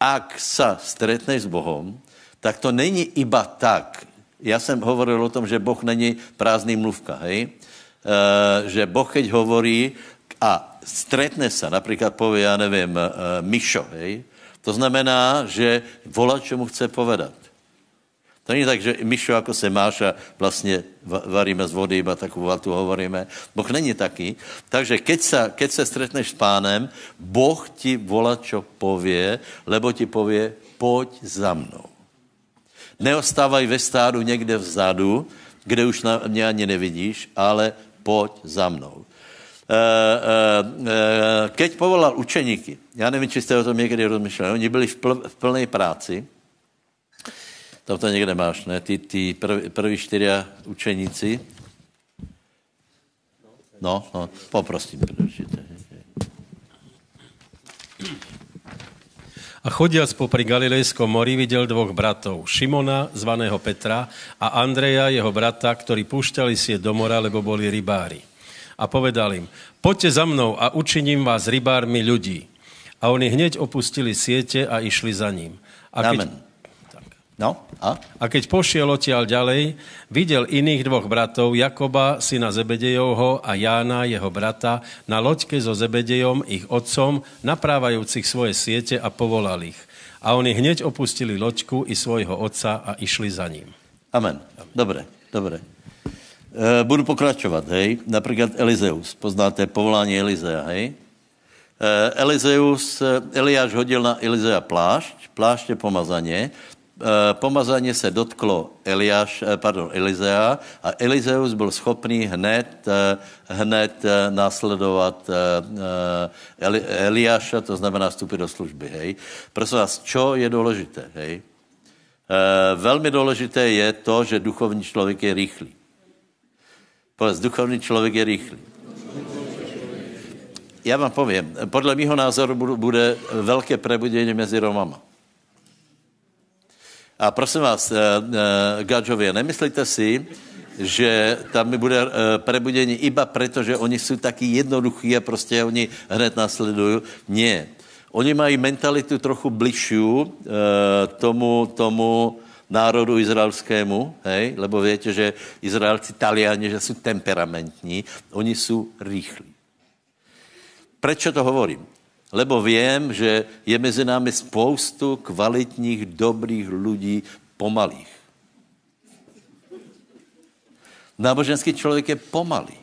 Ak sa stretneš s Bohom, tak to není iba tak. Ja som hovoril o tom, že Boh není prázdný mluvka. Hej. Že Boh, keď hovorí a stretne sa, napríklad povie, ja neviem, Mišo. Hej. To znamená, že volá, čo mu chce povedať. To není tak, že Mišo, ako se máš a vlastne varíme z vody, iba takú vatu hovoríme. Boh není taký. Takže keď sa stretneš s Pánem, Boh ti volá, čo povie, lebo ti povie, poď za mnou. Neostávaj ve stádu niekde vzadu, kde už mňa ani nevidíš, ale poď za mnou. Keď povolal učeníky, ja neviem, či ste o tom niekedy rozmýšľali, oni byli v plnej práci. Tam to někde máš, ne? Ty prví 4 učeníci. No, poprosím. A chodiac popri Galilejskom mori videl 2 bratov, Šimona, zvaného Petra, a Andreja, jeho brata, ktorí púšťali sieť do mora, lebo boli rybári. A povedal im, poďte za mnou a učiním vás rybármi ľudí. A oni hneď opustili siete a išli za ním. Amen. A keď pošiel odtiaľ ďalej, videl iných 2 bratov, Jakoba, syna Zebedejovho a Jána, jeho brata, na loďke so Zebedejom, ich otcom, naprávajúcich svoje siete a povolal ich. A oni hneď opustili loďku i svojho otca a išli za ním. Amen. Dobre. Budu pokračovať, hej. Napríklad Elizeus. Poznáte povolanie Elizea, hej. Eliáš hodil na Elizea plášť, je pomazanie. pomazanie se dotklo Elizea a Elizeus byl schopný hned následovat Eliáša, to znamená vstupy do služby, hej. Prosím vás, čo je důležité, hej? Velmi důležité je to, že duchovní člověk je rychlý. Povedz, duchovní člověk je rychlý. Já vám povím, podle mýho názoru bude velké prebudění mezi Romama. A prosím vás, Gadžově, nemyslíte si, že tam bude prebudění iba proto, že oni jsou taky jednoduchí a prostě oni hned následují? Ne. Oni mají mentalitu trochu bližšiu tomu národu izraelskému, hej? Lebo viete, že Izraelci, Taliani, že sú temperamentní, oni sú rýchli. Prečo to hovorím? Lebo viem, že je mezi námi spoustu kvalitních, dobrých ľudí pomalých. Náboženský človek je pomalý.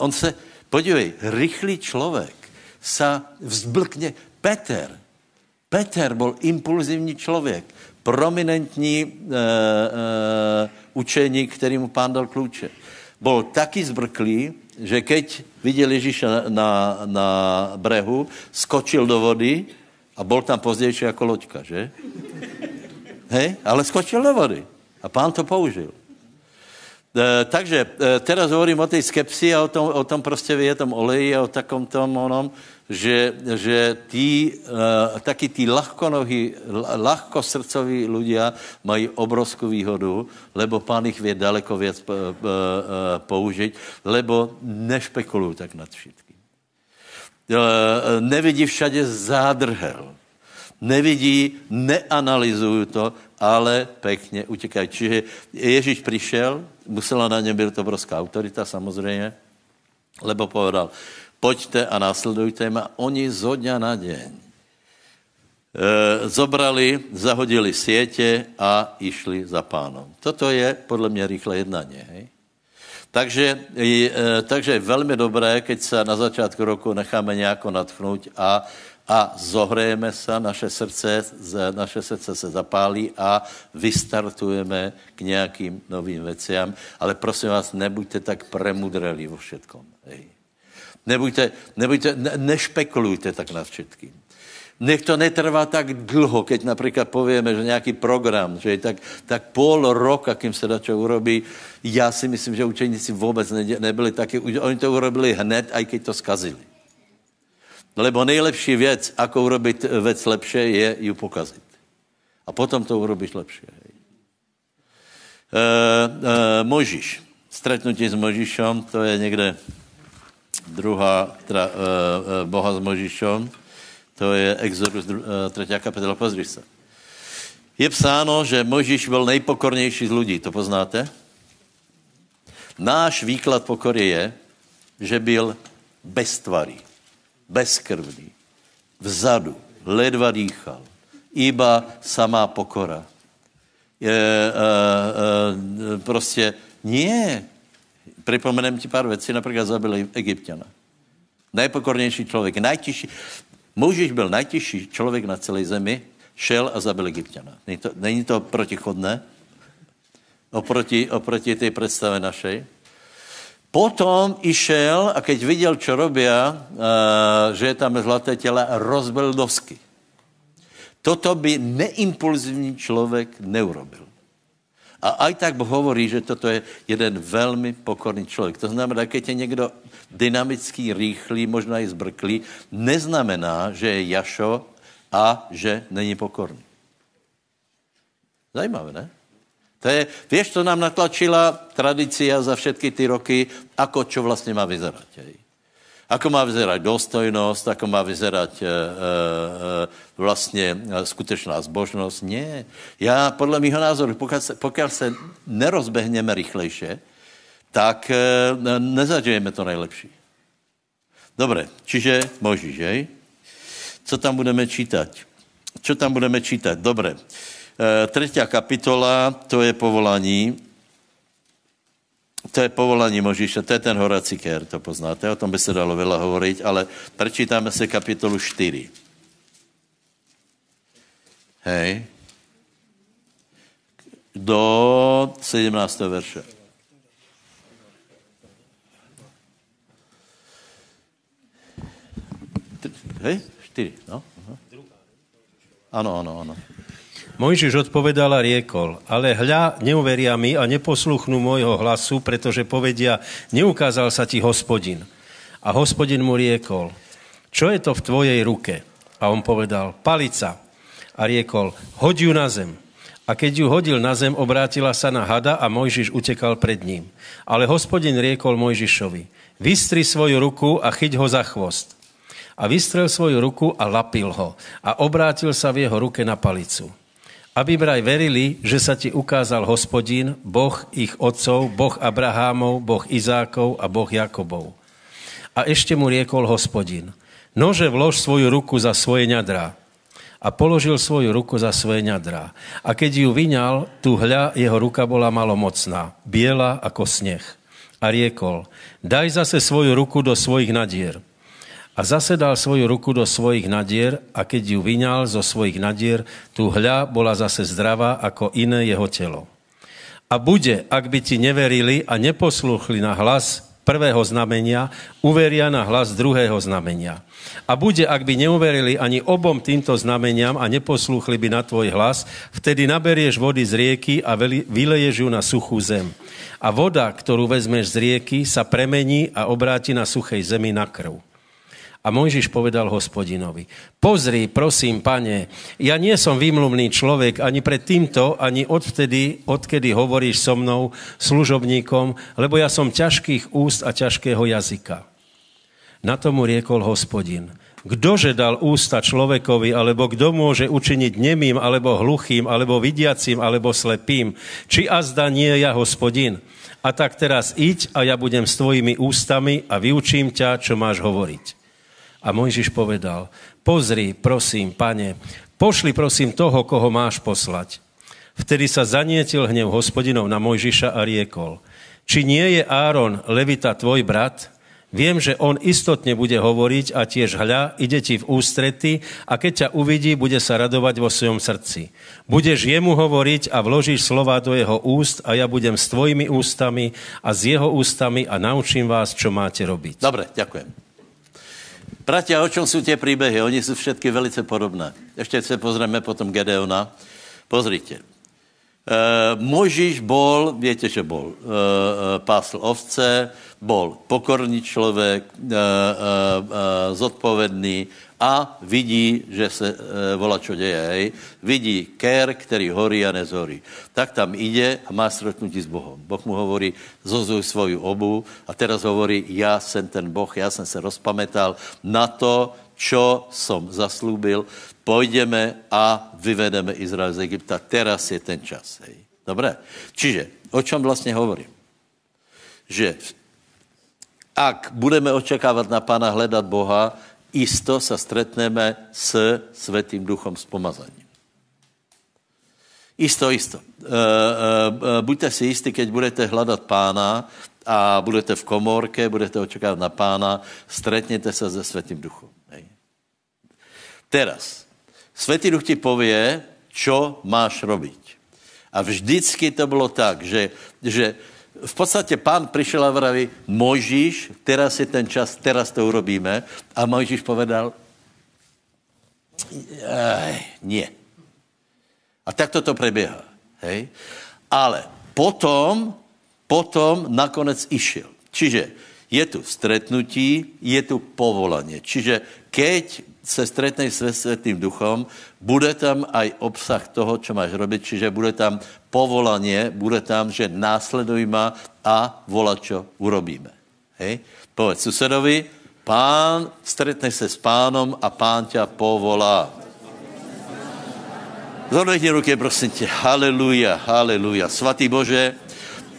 On se, podívej, rychlý človek sa vzblkne. Peter bol impulzivní človek, prominentní učeník, který mu pán dal klíče. Bol taky zbrklý, že keď viděl Ježíša na brehu, skočil do vody a bol tam pozdější jako loďka, že? Hej? Ale skočil do vody a pán to použil. Takže teraz hovorím o tej skepsi a o tom prostě vyjetom oleji a o takom tom onom, že taky tí ľahkonohí, ľahkosrdcoví ľudia mají obrovskou výhodu, lebo pán ich vie daleko viac použiť, lebo nešpekulujú tak nad všetkým. Nevidí všade zádrhel. Nevidí, neanalizují to, ale pekne utekají. Čiže Ježíš prišiel, musela na ně být obrovská autorita, samozřejmě, lebo povedal, pojďte a následujte ma. Oni zo dňa na deň zobrali, zahodili siete a išli za pánom. Toto je podle mě rýchle jednanie, hej? Takže je velmi dobré, keď sa na začátku roku necháme nejako natchnúť a zohrejeme sa, naše srdce se zapálí a vystartujeme k nejakým novým veciam. Ale prosím vás, nebuďte tak premudreli vo všetkom. Hej. Nešpekulujte tak nad všetkým. Nech to netrvá tak dlho, keď napríklad povieme, že nejaký program, že je tak pol roka, kým sa dačo urobí. Ja si myslím, že učeníci vôbec nebyli takí, oni to urobili hned, aj keď to skazili. Lebo nejlepší věc, ako urobiť vec lepšie, je ju pokazit. A potom to urobíš lepšie. Mojžiš. Stretnutie s Mojžišom, to je niekde druhá, Boha s Mojžišom. To je Exodus 3. kapitola, pozri sa. Je psáno, že Mojžiš bol nejpokornejší z ľudí, to poznáte? Náš výklad pokory je, že byl beztvarý. Bezkrvný, vzadu, ledva dýchal, iba samá pokora. Prostě nie. Pripomenem ti pár věcí, například zabili Egypťana. Najpokornější člověk, najtišší. Mojžiš byl najtišší člověk na celé zemi, šel a zabil Egypťana. Není to protichodné oproti tej predstave našej? Potom išel a keď videl, čo robia, že je tam zlaté tela, rozbil dosky. Toto by neimpulzívny človek neurobil. A aj tak Boh hovorí, že toto je jeden veľmi pokorný človek. To znamená, keď je niekto dynamický, rýchly, možno aj zbrklý, neznamená, že je jašo a že není pokorný. Zajímavé, ne? Vieš, to nám natlačila tradícia za všetky ty roky, ako čo vlastne má vyzerať. Hej. Ako má vyzerať dôstojnosť, ako má vyzerať vlastne skutečná zbožnosť. Nie. Ja, podľa mýho názoru, pokiaľ sa nerozbehneme rýchlejšie, tak nezažijeme to najlepší. Dobre, čiže Mojžiš, hej? Co tam budeme čítať? Čo tam budeme čítať? Dobre. 3. kapitola, to je povolání Mojžiša, to je ten horací kér, to poznáte, o tom by se dalo veľa hovoriť, ale prečítame se kapitolu 4. Hej, do 17. verše. Hej? 4, no. Áno, áno, áno. Mojžiš odpovedal a riekol, ale hľa, neuveria mi a neposluchnú môjho hlasu, pretože povedia, neukázal sa ti Hospodin. A Hospodin mu riekol, čo je to v tvojej ruke? A on povedal, palica. A riekol, hoď ju na zem. A keď ju hodil na zem, obrátila sa na hada a Mojžiš utekal pred ním. Ale Hospodin riekol Mojžišovi, vystri svoju ruku a chyť ho za chvost. A vystrel svoju ruku a lapil ho a obrátil sa v jeho ruke na palicu. Aby vraj verili, že sa ti ukázal Hospodin, Boh ich otcov, Boh Abrahámov, Boh Izákov a Boh Jakobov. A ešte mu riekol Hospodin, nože vlož svoju ruku za svoje ňadrá. A položil svoju ruku za svoje ňadrá. A keď ju vyňal, tu hľa, jeho ruka bola malomocná, biela ako sneh. A riekol, daj zase svoju ruku do svojich nadier. A zase dal svoju ruku do svojich nadier a keď ju vyňal zo svojich nadier, tu hľa bola zase zdravá ako iné jeho telo. A bude, ak by ti neverili a neposlúchli na hlas prvého znamenia, uveria na hlas druhého znamenia. A bude, ak by neuverili ani obom týmto znameniam a neposlúchli by na tvoj hlas, vtedy naberieš vody z rieky a vyleješ ju na suchú zem. A voda, ktorú vezmeš z rieky, sa premení a obráti na suchej zemi na krv. A Mojžiš povedal Hospodinovi, pozri, prosím, pane, ja nie som výmluvný človek ani pred týmto, ani odvtedy, odkedy hovoríš so mnou, služobníkom, lebo ja som ťažkých úst a ťažkého jazyka. Na tomu riekol Hospodin, kdože dal ústa človekovi, alebo kto môže učiniť nemým, alebo hluchým, alebo vidiacím, alebo slepým, či azda nie ja, Hospodin. A tak teraz iď a ja budem s tvojimi ústami a vyučím ťa, čo máš hovoriť. A Mojžiš povedal, pozri, prosím, pane, pošli, prosím, toho, koho máš poslať. Vtedy sa zanietil hnev Hospodinov na Mojžiša a riekol, či nie je Áron, levita, tvoj brat? Viem, že on istotne bude hovoriť a tiež hľa, ide ti v ústrety a keď ťa uvidí, bude sa radovať vo svojom srdci. Budeš jemu hovoriť a vložíš slova do jeho úst a ja budem s tvojimi ústami a s jeho ústami a naučím vás, čo máte robiť. Dobre, ďakujem. Bratia, o čom sú tie príbehy? Oni sú všetky velice podobné. Ešte sa pozrieme potom Gedeona. Pozrite. Mojžiš bol, viete, že bol. Pásl ovce, bol pokorný človek, zodpovedný a vidí, že sa volá, čo deje. Hej. Vidí kér, ktorý horí a nezhorí. Tak tam ide a má stretnutí s Bohom. Boh mu hovorí, zozuj svoju obu a teraz hovorí, ja som ten Boh, ja som sa rozpamätal na to, čo som zaslúbil. Pojdeme a vyvedeme Izrael z Egypta. Teraz je ten čas. Hej. Dobre? Čiže, o čom vlastne hovorím? Že ak budeme očakávať na Pána, hľadať Boha, isto sa stretneme s Svätým Duchom, s pomazaním. Isto. Buďte si istí, keď budete hľadať Pána a budete v komórke, budete očakávať na Pána, stretnete sa so Svätým Duchom. Hej. Teraz, Svätý Duch ti povie, čo máš robiť. A vždycky to bolo tak, že v podstate Pán prišiel a vraví, Mojžiš, teraz je ten čas, teraz to urobíme. A Mojžiš povedal, nie. A takto to prebieha. Hej? Ale potom nakonec išiel. Čiže je tu stretnutí, je tu povolanie. Čiže keď se stretneš se Svätým Duchom, bude tam aj obsah toho, čo máš robiť, čiže bude tam povolanie, bude tam, že následuj ma a vola, čo urobíme. Hej? Povedz susedovi, Pán, stretneš se s Pánom a Pán ťa povolá. Zodvihni ruky, prosím ťa. Halelúja, halelúja. Svatý Bože,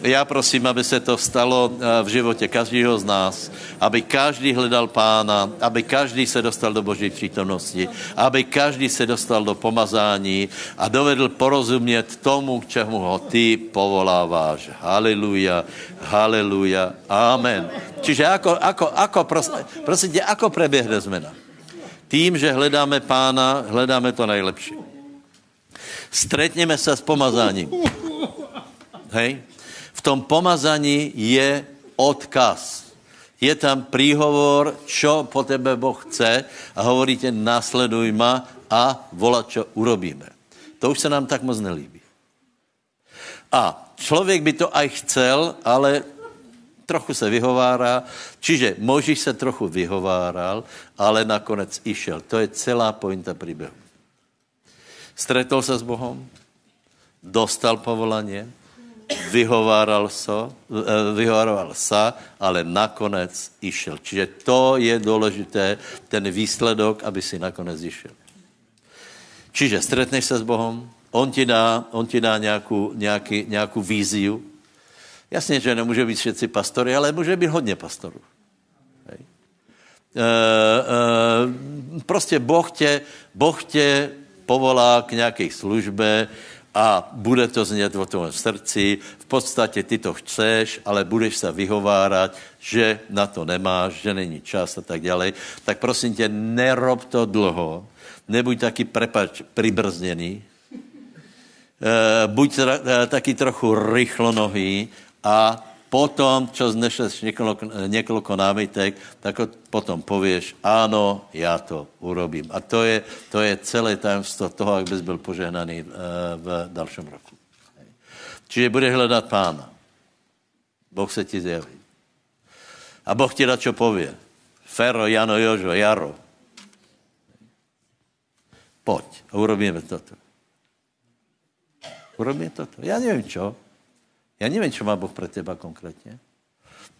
já prosím, aby se to stalo v životě každého z nás, aby každý hledal Pána, aby každý se dostal do Boží přítomnosti, aby každý se dostal do pomazání a dovedl porozumět tomu, k čemu ho ty povoláváš. Haleluja, haleluja, amen. Čiže prosím tě, ako preběhne zmena? Tým, že hledáme Pána, hledáme to nejlepší. Stretneme se s pomazáním. Hej? V tom pomazaní je odkaz. Je tam príhovor, čo po tebe Boh chce a hovoríte, nasleduj ma a volať, čo urobíme. To už sa nám tak moc nelíbí. A človek by to aj chcel, ale trochu sa vyhovára. Čiže Mojžiš sa trochu vyhováral, ale nakonec išiel. To je celá pointa príbehu. Stretol sa s Bohom, dostal povolanie, vyhováral sa, ale nakonec išiel. Čiže to je dôležité, ten výsledok, aby si nakonec išiel. Čiže stretneš sa s Bohom, on ti dá nejakú víziu. Jasne, že nemôže byť všetci pastori, ale môže byť hodne pastorů. Proste Boh tě povolá k nejakej službe, a bude to znět o tom v srdci, v podstatě ty to chceš, ale budeš se vyhovárat, že na to nemáš, že není čas a tak ďalej. Tak prosím tě, nerob to dlho, nebuď taky pribrzněný, buď taky trochu rychlonohý a potom, čo znešeš niekoľko námitek, tak potom povieš, áno, ja to urobím. A to je celé tajemstvo toho, ak bys byl požehnaný v dalšom roku. Čiže budeš hľadať Pána. Boh se ti zjaví. A Boh ti dá, čo povie. Fero, Jano, Jožo, Jaro. Poď, urobíme toto. Urobíme toto. Ja neviem, čo. Ja neviem, čo má Boh pre teba konkrétne,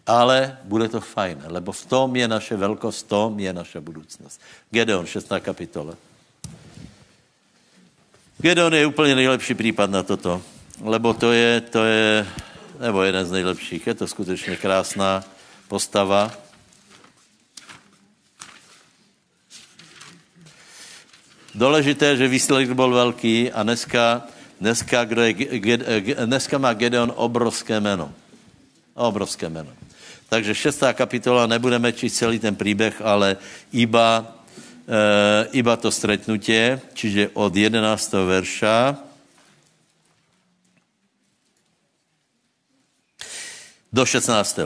ale bude to fajné, lebo v tom je naše veľkosť, v tom je naša budúcnosť. Gedeon, 6. kapitola. Gedeon je úplne najlepší prípad na toto, lebo to je nebo jeden z najlepších. Je to skutečne krásna postava. Dôležité, že výsledek bol veľký a dneska má Gedeon obrovské jméno. Obrovské jméno. Takže 6. kapitola, nebudeme číst celý ten příběh, ale iba to stretnutie, čiže od 11. verša. Do 16.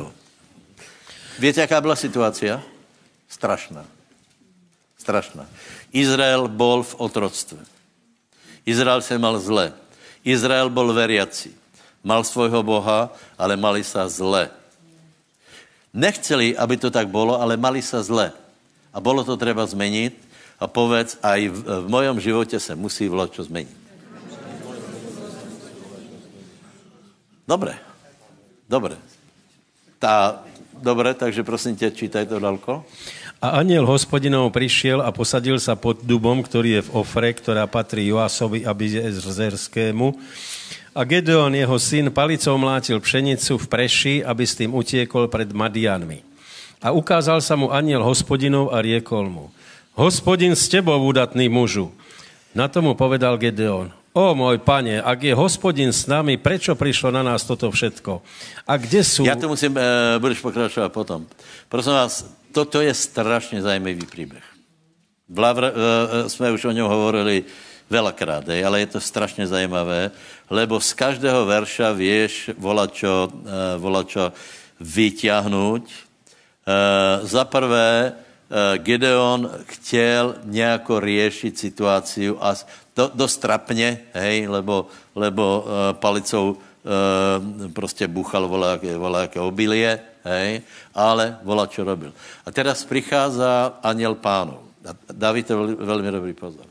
Viete, jaká byla situácia? Strašná. Strašná. Izrael bol v otroctve. Izrael se mal zle. Izrael bol veriaci. Mal svojho Boha, ale mali sa zle. Nechceli, aby to tak bolo, ale mali sa zle. A bolo to treba zmeniť a povedz, aj v mojom živote sa musí vločo zmeniť. Dobre. Dobre, takže prosím ťa, čítaj to ďalko. A anjel Hospodinov prišiel a posadil sa pod dubom, ktorý je v Ofre, ktorá patrí Joásovi Abizerskému. A Gedeon, jeho syn, palicou mlátil pšenicu v preši, aby s tým utiekol pred Madianmi. A ukázal sa mu anjel Hospodinov a riekol mu: Hospodin s tebou, udatný mužu. Na tomu povedal Gedeon: O môj pane, ak je Hospodin s nami, prečo prišlo na nás toto všetko? A kde sú... Ja to musím, budeš pokračovať potom. Prosím vás, toto je strašne zajímavý príbeh. Sme už o ňom hovorili veľakrát, ale je to strašne zajímavé, lebo z každého verša vieš volačo vyťahnuť. Za prvé, Gedeon chtěl nejako riešiť situáciu a dosť trapne, hej, lebo palicou proste búchal voľaké obilie, hej, ale volá, čo robil. A teraz prichádza anjel Pánov. Dávid to veľmi dobrý pozor.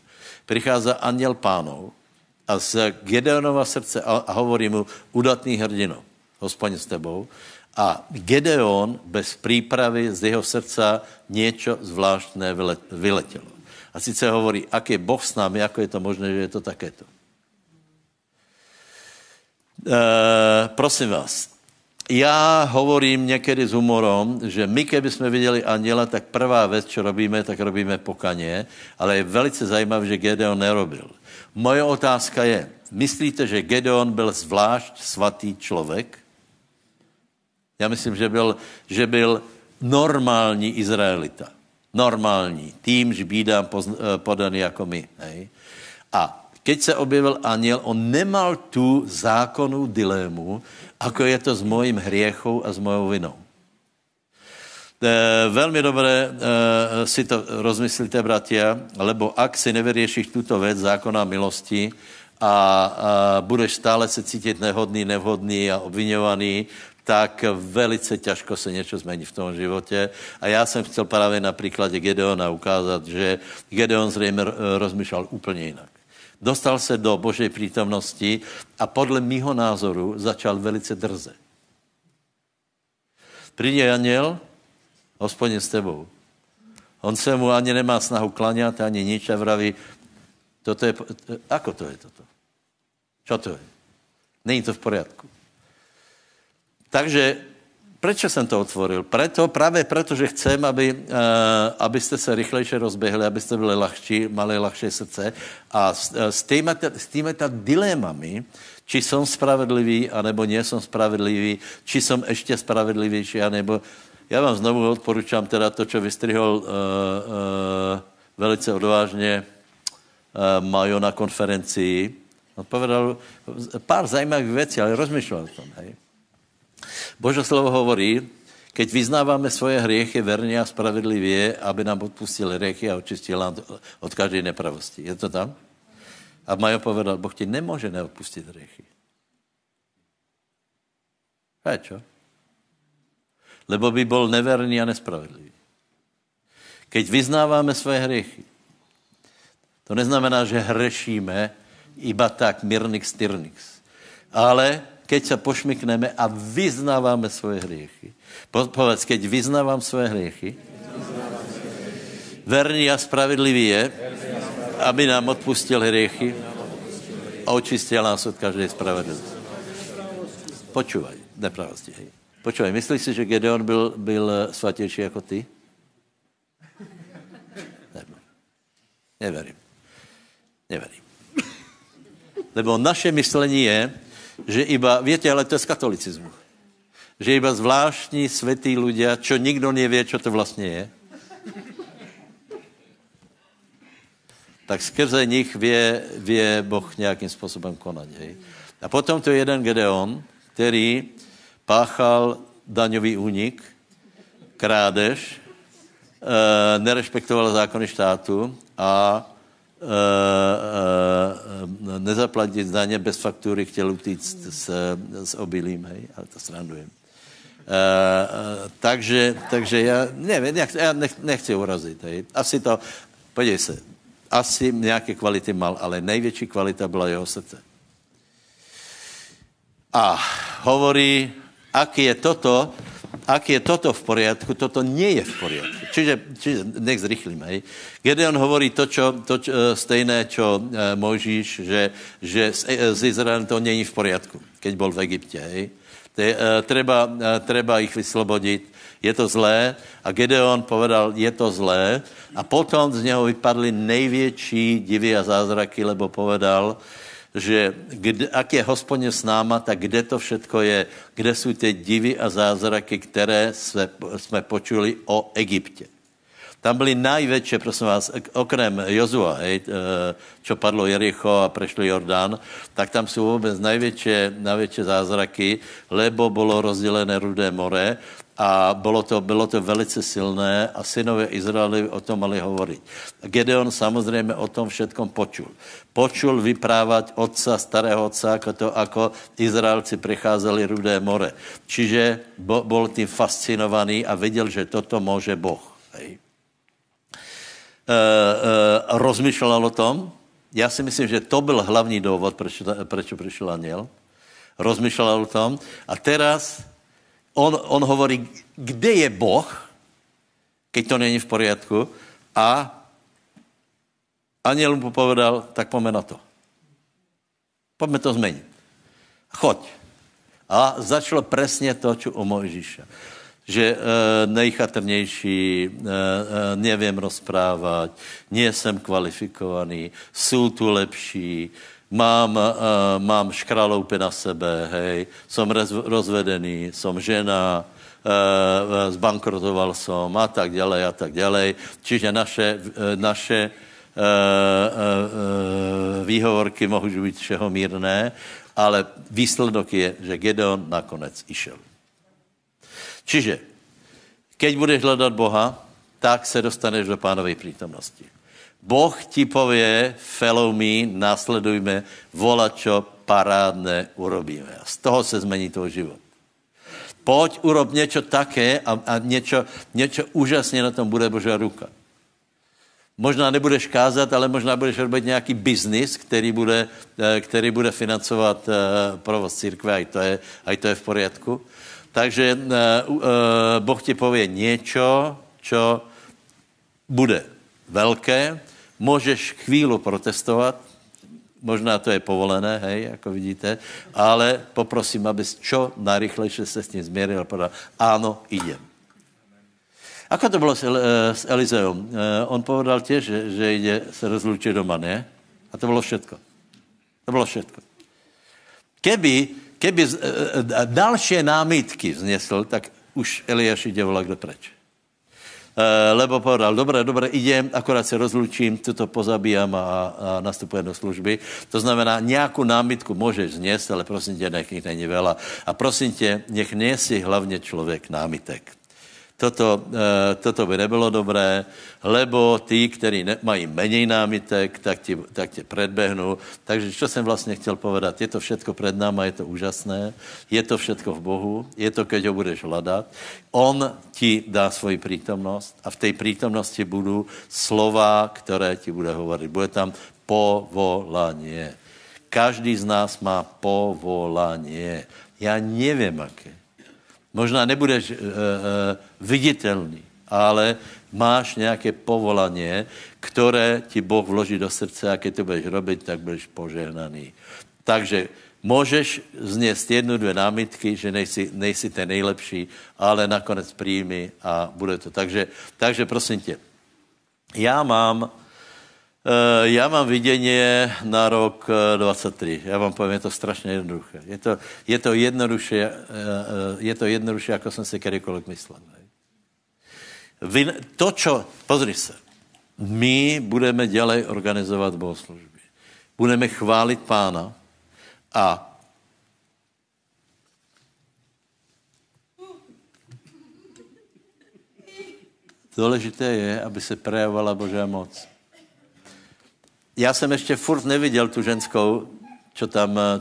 Prichádza anjel Pánov a z Gedeonova srdce a hovorí mu: udatný hrdino, Hospodin s tebou. A Gedeon bez prípravy z jeho srdca niečo zvláštne vyletelo. A sice hovorí, ak je Boh s námi, ako je to možné, že je to takéto. Prosím vás, ja hovorím niekedy s humorom, že my, keby sme videli anjela, tak prvá vec, čo robíme, tak robíme pokanie, ale je velice zajímavé, že Gedeon nerobil. Moje otázka je, myslíte, že Gedeon byl zvlášť svatý človek? Ja myslím, že byl normální Izraelita. Normální, tým, že bídám podaný jako my. Hej. A Keď se objevil anjel, on nemal tu zákonnú dilému, ako je to s mojím hriechou a s mojou vinou. Veľmi dobre si to rozmyslíte, bratia, lebo ak si nevyriešiš túto vec zákona milosti a budeš stále se cítiť nehodný, nevhodný a obviňovaný, tak velice ťažko se niečo zmení v tom životě. A já jsem chcel právě na príklade Gedeona ukázat, že Gedeon zřejmě rozmýšľal úplně jinak. Dostal se do Božej prítomnosti a podle mýho názoru začal velice drze. Príde anjel, Hospodin s tebou. On se mu ani nemá snahu klaňat, ani nič a vraví, toto je, ako to je toto? Čo to je? Není to v poriadku. Takže, prečo jsem to otvoril? Preto, právě proto, že chcem, abyste se rychlejšie rozběhli, abyste byli lahčí, mali lahšie srdce a s týmito dilémami, či som spravedlivý, anebo nie som spravedlivý, či som ešte spravedlivější, anebo... Já vám znovu odporučám teda to, čo vystrihol velice odvážně Majo na konferenci. Odpovedal pár zajímavých věcí, ale rozmýšľal o tom. Hej. Božie slovo hovorí, keď vyznávame svoje hriechy verne a spravedlivě, aby nám odpustil hriechy a očistil nám od každej nepravosti. Je to tam? A Majo povedal, Boh ti nemôže neodpustit hriechy. A čo? Lebo by bol neverný a nespravedlivý. Keď vyznávame svoje hriechy, to neznamená, že hrešíme iba tak myrnix tyrnix. Ale keď sa pošmykneme a vyznávame svoje hriechy, povedz, keď vyznávam svoje hriechy, verný a spravedlivý je, aby nám odpustil hriechy a očistil nás od každej spravedlnosti. Počúvaj, nepravosti, hej. Počúvaj, myslíš si, že Gedeon byl svatější jako ty? Neverím. Lebo naše myslení je, že iba, viete, ale to je z katolicismu, že iba zvláštní svätí ľudia, čo nikdo nevie, čo to vlastně je, tak skrze nich vie Boh nějakým způsobem konat. Hej? A potom to je jeden Gedeon, který páchal daňový únik, krádež, nerespektoval zákony štátu a nezaplatit daně bez faktury, chtěl utíct s obilím, hej, ale to srandujem. Takže já nevím, já nechci urazit, hej. Asi to, podívej se, asi nějaké kvality mal, ale největší kvalita byla jeho srdce. A hovorí, ak je toto v poriadku, toto nie je v poriadku. Čiže nech zrychlím, hej. Gedeon hovorí to stejné, čo Mojžiš, že z Izraelom to nie je v poriadku, keď bol v Egypte, hej. Treba ich vyslobodiť, je to zlé. A Gedeon povedal, je to zlé. A potom z něho vypadly největší divy a zázraky, lebo povedal, že ak je Hospodin s náma, tak kde to všetko je, kde jsou ty divy a zázraky, které jsme počuli o Egyptě. Tam byly největší, prosím vás, okrem Jozua, hej, čo padlo Jericho a prešli Jordán, tak tam jsou vůbec největší zázraky, lebo bylo rozdělené Rudé more a bylo to velice silné a synové Izraeli o tom mali hovoriť. Gedeon samozřejmě o tom všetkom počul. Počul vyprávať otca, starého otca, ako Izraelci pricházeli Rudé more. Čiže bol tým fascinovaný a vedel, že toto môže Boh. Hej. Rozmýšľal o tom. Já si myslím, že to byl hlavní důvod, proč prišiel anjel. Rozmýšľal o tom. A teraz on hovorí, kde je Boh, keď to není v poriadku. A anjel mu povedal, tak poďme na to. Poďme to zmeniť. Choď. A začalo presne to, čo u Mojžiša. Že nejchatrnější, nevím rozprávat, nie jsem kvalifikovaný, jsou tu lepší, mám škraloupy na sebe, hej, jsem rozvedený, jsem žena, zbankrotoval jsem a tak ďalej. Čiže naše výhovorky mohou být všehomírné, ale výsledok je, že Gedeon nakonec išel. Čiže, keď budeš hledat Boha, tak se dostaneš do Pánovej prítomnosti. Boh ti pově, follow me, následujme, volačo parádne urobíme. Z toho se zmení tvoj život. Pojď, urob něco také a něco úžasně na tom bude Božá ruka. Možná nebudeš kázat, ale možná budeš robit nějaký biznis, který bude financovat provoz církve, aj to je v poriadku. Takže Boh ti pově něco, co bude velké, můžeš chvíli protestovat, možná to je povolené, hej, jako vidíte, ale poprosím, abys čo najrychlejšie se s tím změril a povedal, áno, idem. Ako to bylo s Elizeom? On povedal tiež, že ide se rozlúčiť doma, nie? A to bylo všetko. To bylo všetko. Keby dalšie námitky vznesl, tak už Eliáš ide volak dopreč. Lebo povedal, dobre, idem, akorát se rozlučím, toto pozabíjam a nastupujem do služby. To znamená, nějakou námitku můžeš zniesť, ale prosím tě, nech není veľa. A prosím tě, nech nesi hlavně člověk námitek. Toto by nebylo dobré, lebo ty, který mají méně námitek, tak tě predbehnu. Takže čo jsem vlastně chtěl povedat? Je to všetko před náma, je to úžasné, je to všetko v Bohu, je to, keď ho budeš hledat. On ti dá svoji prítomnost a v té prítomnosti budou slova, které ti bude hovorit. Bude tam povolanie. Každý z nás má povolanie. Já nevím, aké. Možná nebudeš viditelný, ale máš nějaké povolanie, které ti Boh vloží do srdce a keď to budeš robiť, tak budeš požehnaný. Takže můžeš zniesť 1-2 námitky, že nejsi ten nejlepší, ale nakonec príjmi a bude to. Takže prosím tě, já mám vidění na rok 23. Já vám povím, je to strašně jednoduché. Je to jednoduše, jako jsem si kedykoľvek myslel. Pozri se, my budeme dělej organizovat bohoslužby. Budeme chválit Pána a důležité je, aby se prejavala Božá moc. Já jsem ještě furt neviděl tu ženskou,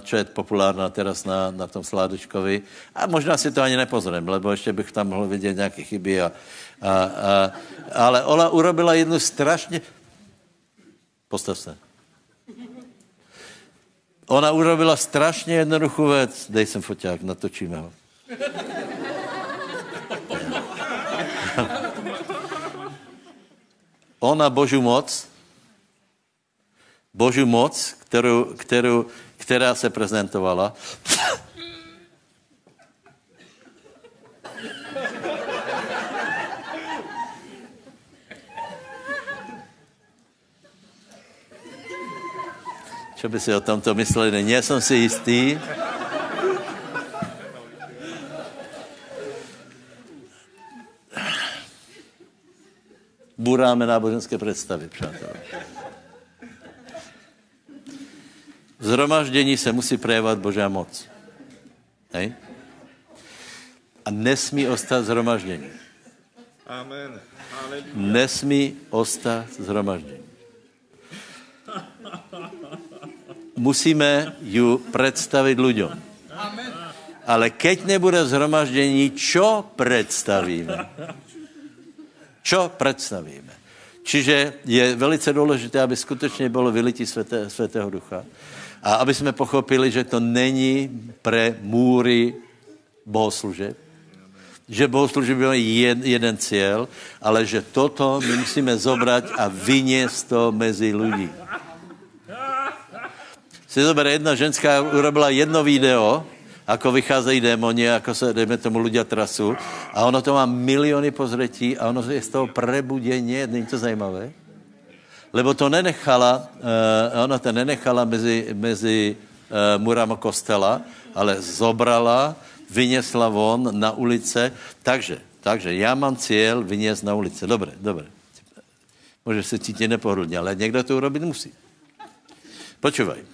čo je populárna teraz na tom Sládečkovi. A možná si to ani nepozrem, lebo ještě bych tam mohl vidět nějaké chyby. Ale Ola urobila jednu strašně... Postav se. Ona urobila strašně jednoduchou věc. Dej sem foťák, natočíme ho. Ona Boží moc, která se prezentovala. Čo by si o tomto mysleli? Nie som si jistý. Buráme náboženské predstavy, přátelé. V zhromaždění se musí prejevat Božá moc. Hej? A nesmí ostat zhromaždění. Amen. Nesmí ostat zhromaždění. Musíme ju predstavit ľuďom. Ale keď nebude zhromaždění, čo predstavíme? Čiže je velice důležité, aby skutečně bylo vylití Svätého Ducha. A aby jsme pochopili, že to není pre múry bohoslužeb, že bohoslužeb je jeden cieľ, ale že toto my musíme zobrať a vyniesť to mezi ľudí. Si zober, jedna ženská urobila jedno video, ako vycházejí démoni, ako se, dejme tomu, ľudia trasu a ono to má miliony pozretí a ono je z toho prebudenie, není to zajímavé? Lebo to nenechala, ona to nenechala mezi murama kostela, ale zobrala, vyniesla von na ulice. Takže já mám cieľ vyniesť na ulice. Dobre. Môžeš sa cítiť nepohodlne, ale niekto to urobiť musí. Počúvaj.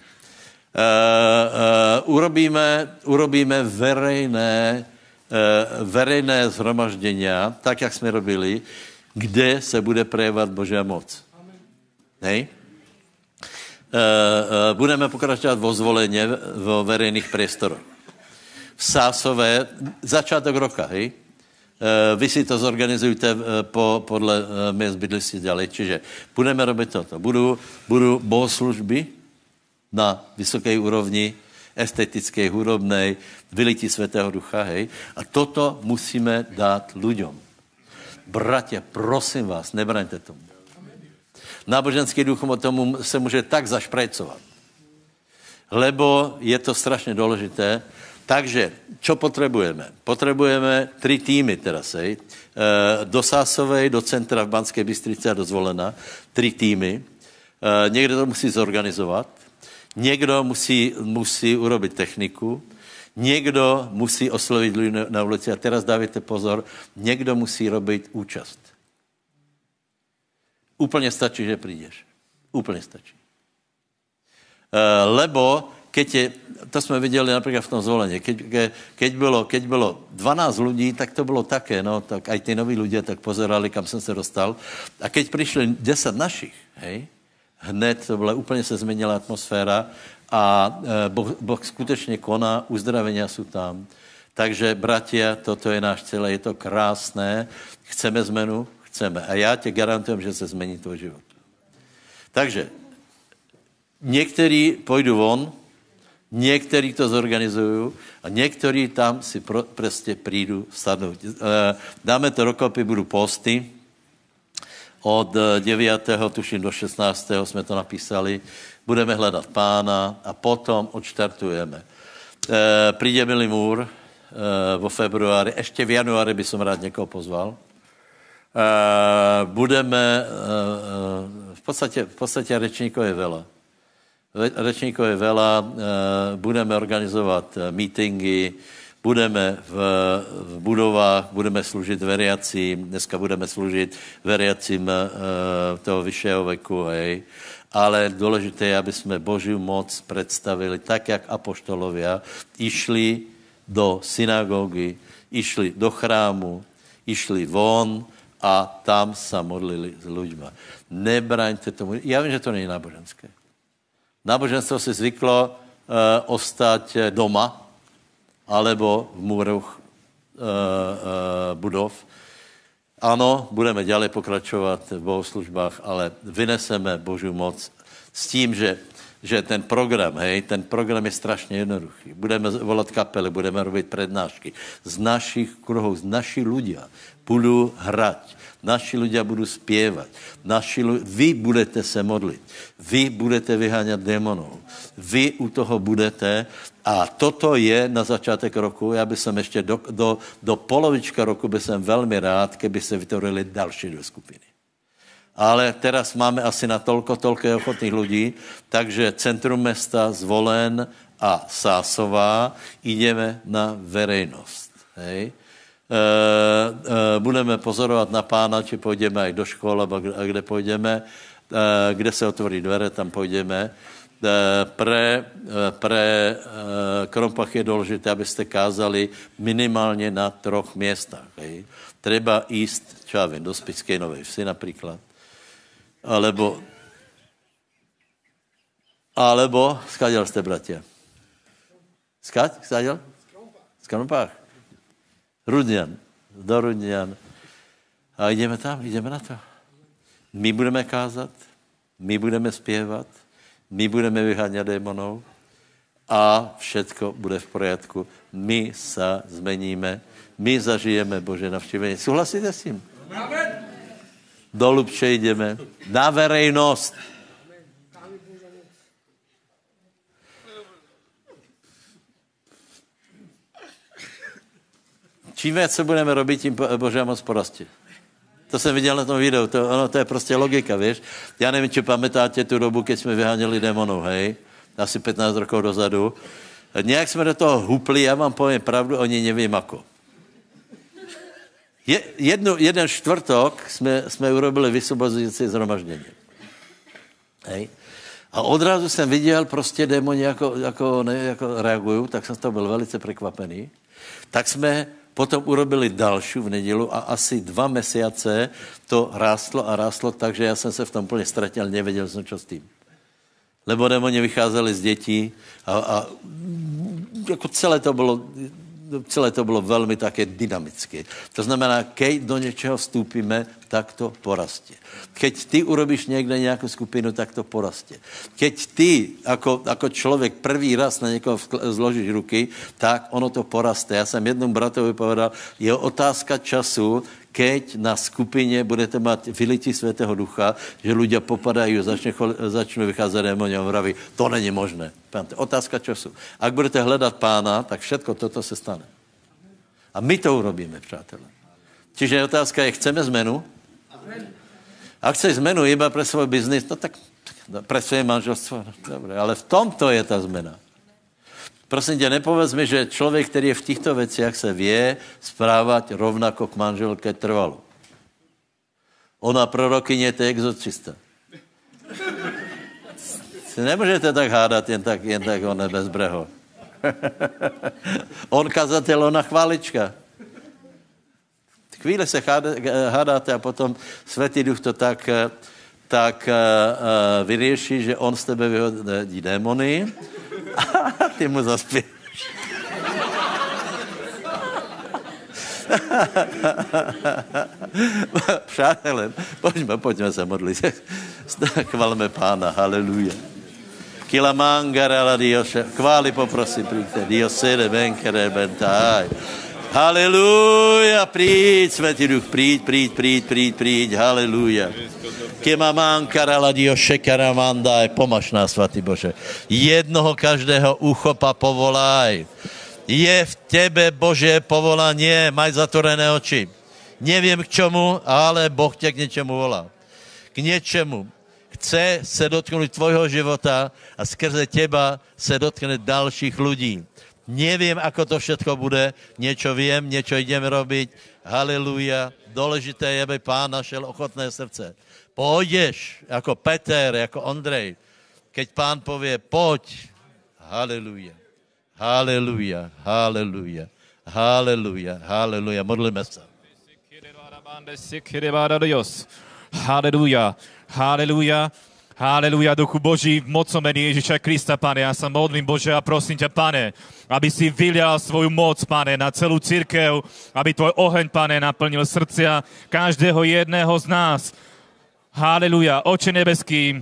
Urobíme verejné zhromaždenia, tak, jak sme robili, kde se bude prejevat Božia moc. Hej? Budeme pokračovat o zvolení vo verejných priestoroch. V Sásové, začátok roka, hej? Vy si to zorganizujte podle miest bydliště ďalej. Čiže budeme robiť toto. Budú bohoslužby na vysokej úrovni, estetické, hudobnej, vylití Svätého Ducha, hej? A toto musíme dát ľuďom. Bratia, prosím vás, nebraňte tomu. Náboženský duch o tomu se může tak zašprajcovat. Lebo je to strašně důležité. Takže, čo potrebujeme? Potrebujeme 3 týmy teraz, hej. Do Sásovej, do centra v Banskej Bystrici a do Zvolena. 3 týmy. Někdo to musí zorganizovat. Někdo musí urobit techniku, někdo musí oslovit ľudí na ulici a teraz dávajte pozor, někdo musí robiť účast. Úplne stačí, že prídeš. Úplne stačí. Lebo, keď je, to sme videli napríklad v tom zvolení, keď bylo 12 ľudí, tak to bylo také, no, tak aj tí noví ľudia tak pozerali, kam som sa dostal. A keď prišli 10 našich, hej, hned to byla, úplně se změnila atmosféra a Boh skutečně koná, uzdravenia sú tam. Takže, bratia, toto je náš celé, je to krásné, chceme zmenu, chceme. A já tě garantujem, že se změní tvoj život. Takže, někteří půjdu von, někteří to zorganizují a někteří tam si prostě prídu sadnout. Dáme to dokopy, budou posty. Od 9. tuším do 16. jsme to napísali. Budeme hledat Pána a potom odštartujeme. Príde Milý Múr vo februári. Ještě v januári by som rád někoho pozval. Budeme... V podstate rečníkov je veľa. Budeme organizovať meetingy, budeme v budovách, budeme slúžiť veriacím, dneska budeme slúžiť veriacím toho vyššieho veku, hej. Ale dôležité je, aby sme Božiu moc predstavili tak, jak apoštolovia išli do synagógy, išli do chrámu, išli von a tam sa modlili s ľuďma. Nebraňte tomu. Ja viem, že to nie je náboženské. Náboženstvo si zvyklo ostať doma, alebo v múroch budov. Ano, budeme ďalej pokračovať v bohoslužbách, ale vyneseme Božiu moc s tím, že ten program, hej, ten program je strašně jednoduchý. Budeme volat kapely, budeme robiť prednášky. Z našich kruhov, z naši ľudia budú hrať. Naši ľudia budú spievať. Vy budete se modlit. Vy budete vyháňať démonov. Vy u toho budete... A toto je na začátek roku, já by som ještě do polovička roku by som velmi rád, keby se vytvorili další 2 skupiny. Ale teraz máme asi na toľko ochotných ľudí, takže centrum mesta Zvolen a Sásová ideme na verejnost. Hej? Budeme pozorovat na Pána, či půjdeme aj do škol, a kde půjdeme, kde se otvorí dvere, tam půjdeme. Pre Krompach je důležité, abyste kázali minimálně na 3 miestach. Hej. Treba ísť, čo ja viem, do Spišskej Novej Vsi napríklad, alebo skáďal ste, bratia? Skáďal? Z Krompach. Rudňan. Do Rudňan. A ideme tam, ideme na to. My budeme kázat, my budeme zpěvat, my budeme vyháňať démonov a všetko bude v poriadku. My sa zmeníme, my zažijeme Bože navštívenie. Súhlasíte s tým? Do Lubče ideme. Na verejnosť. Čím viac sa budeme robiť, tím Božia moc porastie. To jsem viděl na tom videu, to je prostě logika, víš. Já nevím, či pamätáte tu dobu, keď jsme vyháněli démonů, hej, asi 15 rokov dozadu. Nějak jsme do toho hupli, já vám povím pravdu, oni nevím ako. Jeden čtvrtok jsme urobili vysvobozující zhromaždění. Hej. A odrazu jsem viděl prostě démoni, jako reagují, tak jsem z toho byl velice překvapený. Tak jsme potom urobili další v nedělu a asi 2 měsíce to rástlo a rástlo, takže já jsem se v tom plně ztratil, nevěděl jsem, co s tím. Lebo démoni vycházeli z dětí a jako celé to bylo velmi také dynamické. To znamená, keď do něčeho vstúpime, tak to porastě. Keď ty urobíš někde nějakou skupinu, tak to porastě. Keď ty, jako člověk, prvý raz na někoho zložíš ruky, tak ono to poraste. Já jsem jednomu bratovi povedal, je otázka času, keď na skupině budete mít vylití Světého Ducha, že ľudia popadají, začnou vycházet démoni a vraví, to není možné. Otázka času. Ak budete hledat Pána, tak všetko toto se stane. A my to urobíme, přátelé. Čiže otázka je, chceme zmenu? A chceš zmenu iba pre svoj biznis, no tak pre svoje manželstvo. No, dobré, ale v tomto je ta zmena. Prosím tě, nepovedz mi, že člověk, který je v těchto věcech, se vie správať rovnako k manželke trvalo. Ona prorokyně, to je exorcista. Si nemůžete tak hádat jen tak on je bez breho. On kazatel, ona chválička. Chvíle se hádáte a potom Svätý Duch to tak vyrieši, že on z tebe vyhodí démony a ty mu zaspíš. Přátelé, pojďme se modlit. Chvalme Pána, haleluja. Kila mangara la Diose. Chváli poprosím, príďte. Diose de benkere bentaj. Halleluja, príď, Svätý Duch, príď, halleluja. Kema mankara la Dio shekara mandai, pomáž nás, Svatý Bože. Jednoho každého uchopa povolaj. Je v tebe, Bože, povolanie, maj zatvorené oči. Neviem k čomu, ale Boh ťa k niečemu volá. K niečemu. Chce se dotknúť tvojho života a skrze teba se dotkne dalších ľudí. Neviem, ako to všetko bude, niečo viem, niečo idem robiť. Halleluja. Dôležité je, aby Pán našiel ochotné srdce. Pôjdeš, ako Peter, ako Ondrej. Keď Pán povie, poď. Halleluja. Halleluja. Halleluja. Halleluja. Halleluja. Modlíme sa. Halleluja. Halleluja. Halleluja, Duchu Boží, v mocnom mene Ježiša Krista, Pane, ja sa modlím, Bože, a prosím ťa, Pane, aby si vylial svoju moc, Pane, na celú cirkev, aby tvoj oheň, Pane, naplnil srdcia každého jedného z nás. Halleluja, Oče nebeský,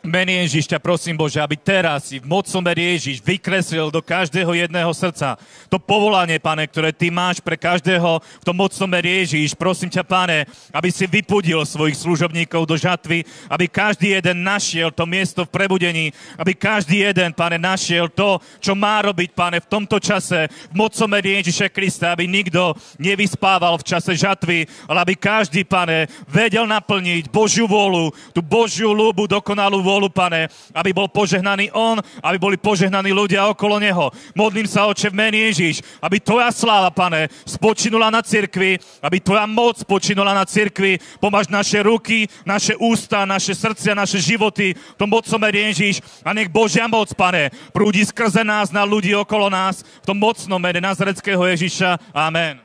mene Ježiš, ťa prosím, Bože, aby teraz si v mocnom mene Ježiš vykreslil do každého jedného srdca to povolanie, Pane, ktoré ty máš pre každého v tom mocnom mene Ježiš. Prosím ťa, Pane, aby si vypudil svojich služobníkov do žatvy, aby každý jeden našiel to miesto v prebudení, aby každý jeden, Pane, našiel to, čo má robiť, Pane, v tomto čase v mocnom mene Ježiša Krista, aby nikto nevyspával v čase žatvy, ale aby každý, Pane, vedel naplniť Božiu vôľu, tú Božiu ľúbu, dokonalú vôľu, Pane, aby bol požehnaný on, aby boli požehnaní ľudia okolo neho. Modlím sa, Oče, v mene Ježiš, aby tvoja sláva, Pane, spočinula na cirkvi, aby tvoja moc spočinula na cirkvi. Pomáž naše ruky, naše ústa, naše srdcia, naše životy, to mocom mene Ježiš, a nech Božia moc, Pane, prúdi skrze nás na ľudí okolo nás, v tom mocnom mene nazareckého Ježiša. Amen.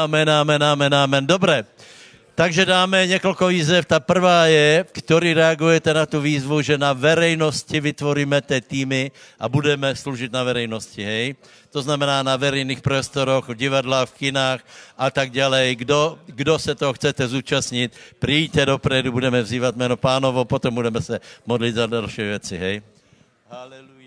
Amen, amen, amen, amen. Dobre. Takže dáme niekoľko výzev. Tá prvá je, ktorý reagujete na tú výzvu, že na verejnosti vytvoríme tie týmy a budeme slúžiť na verejnosti, hej? To znamená na verejných priestoroch, v divadlách, v kinách a tak ďalej. Kdo sa toho chcete zúčastniť, príďte dopredu, budeme vzývať meno Pánovo, potom budeme sa modliť za ďalšie veci, hej? Halleluja.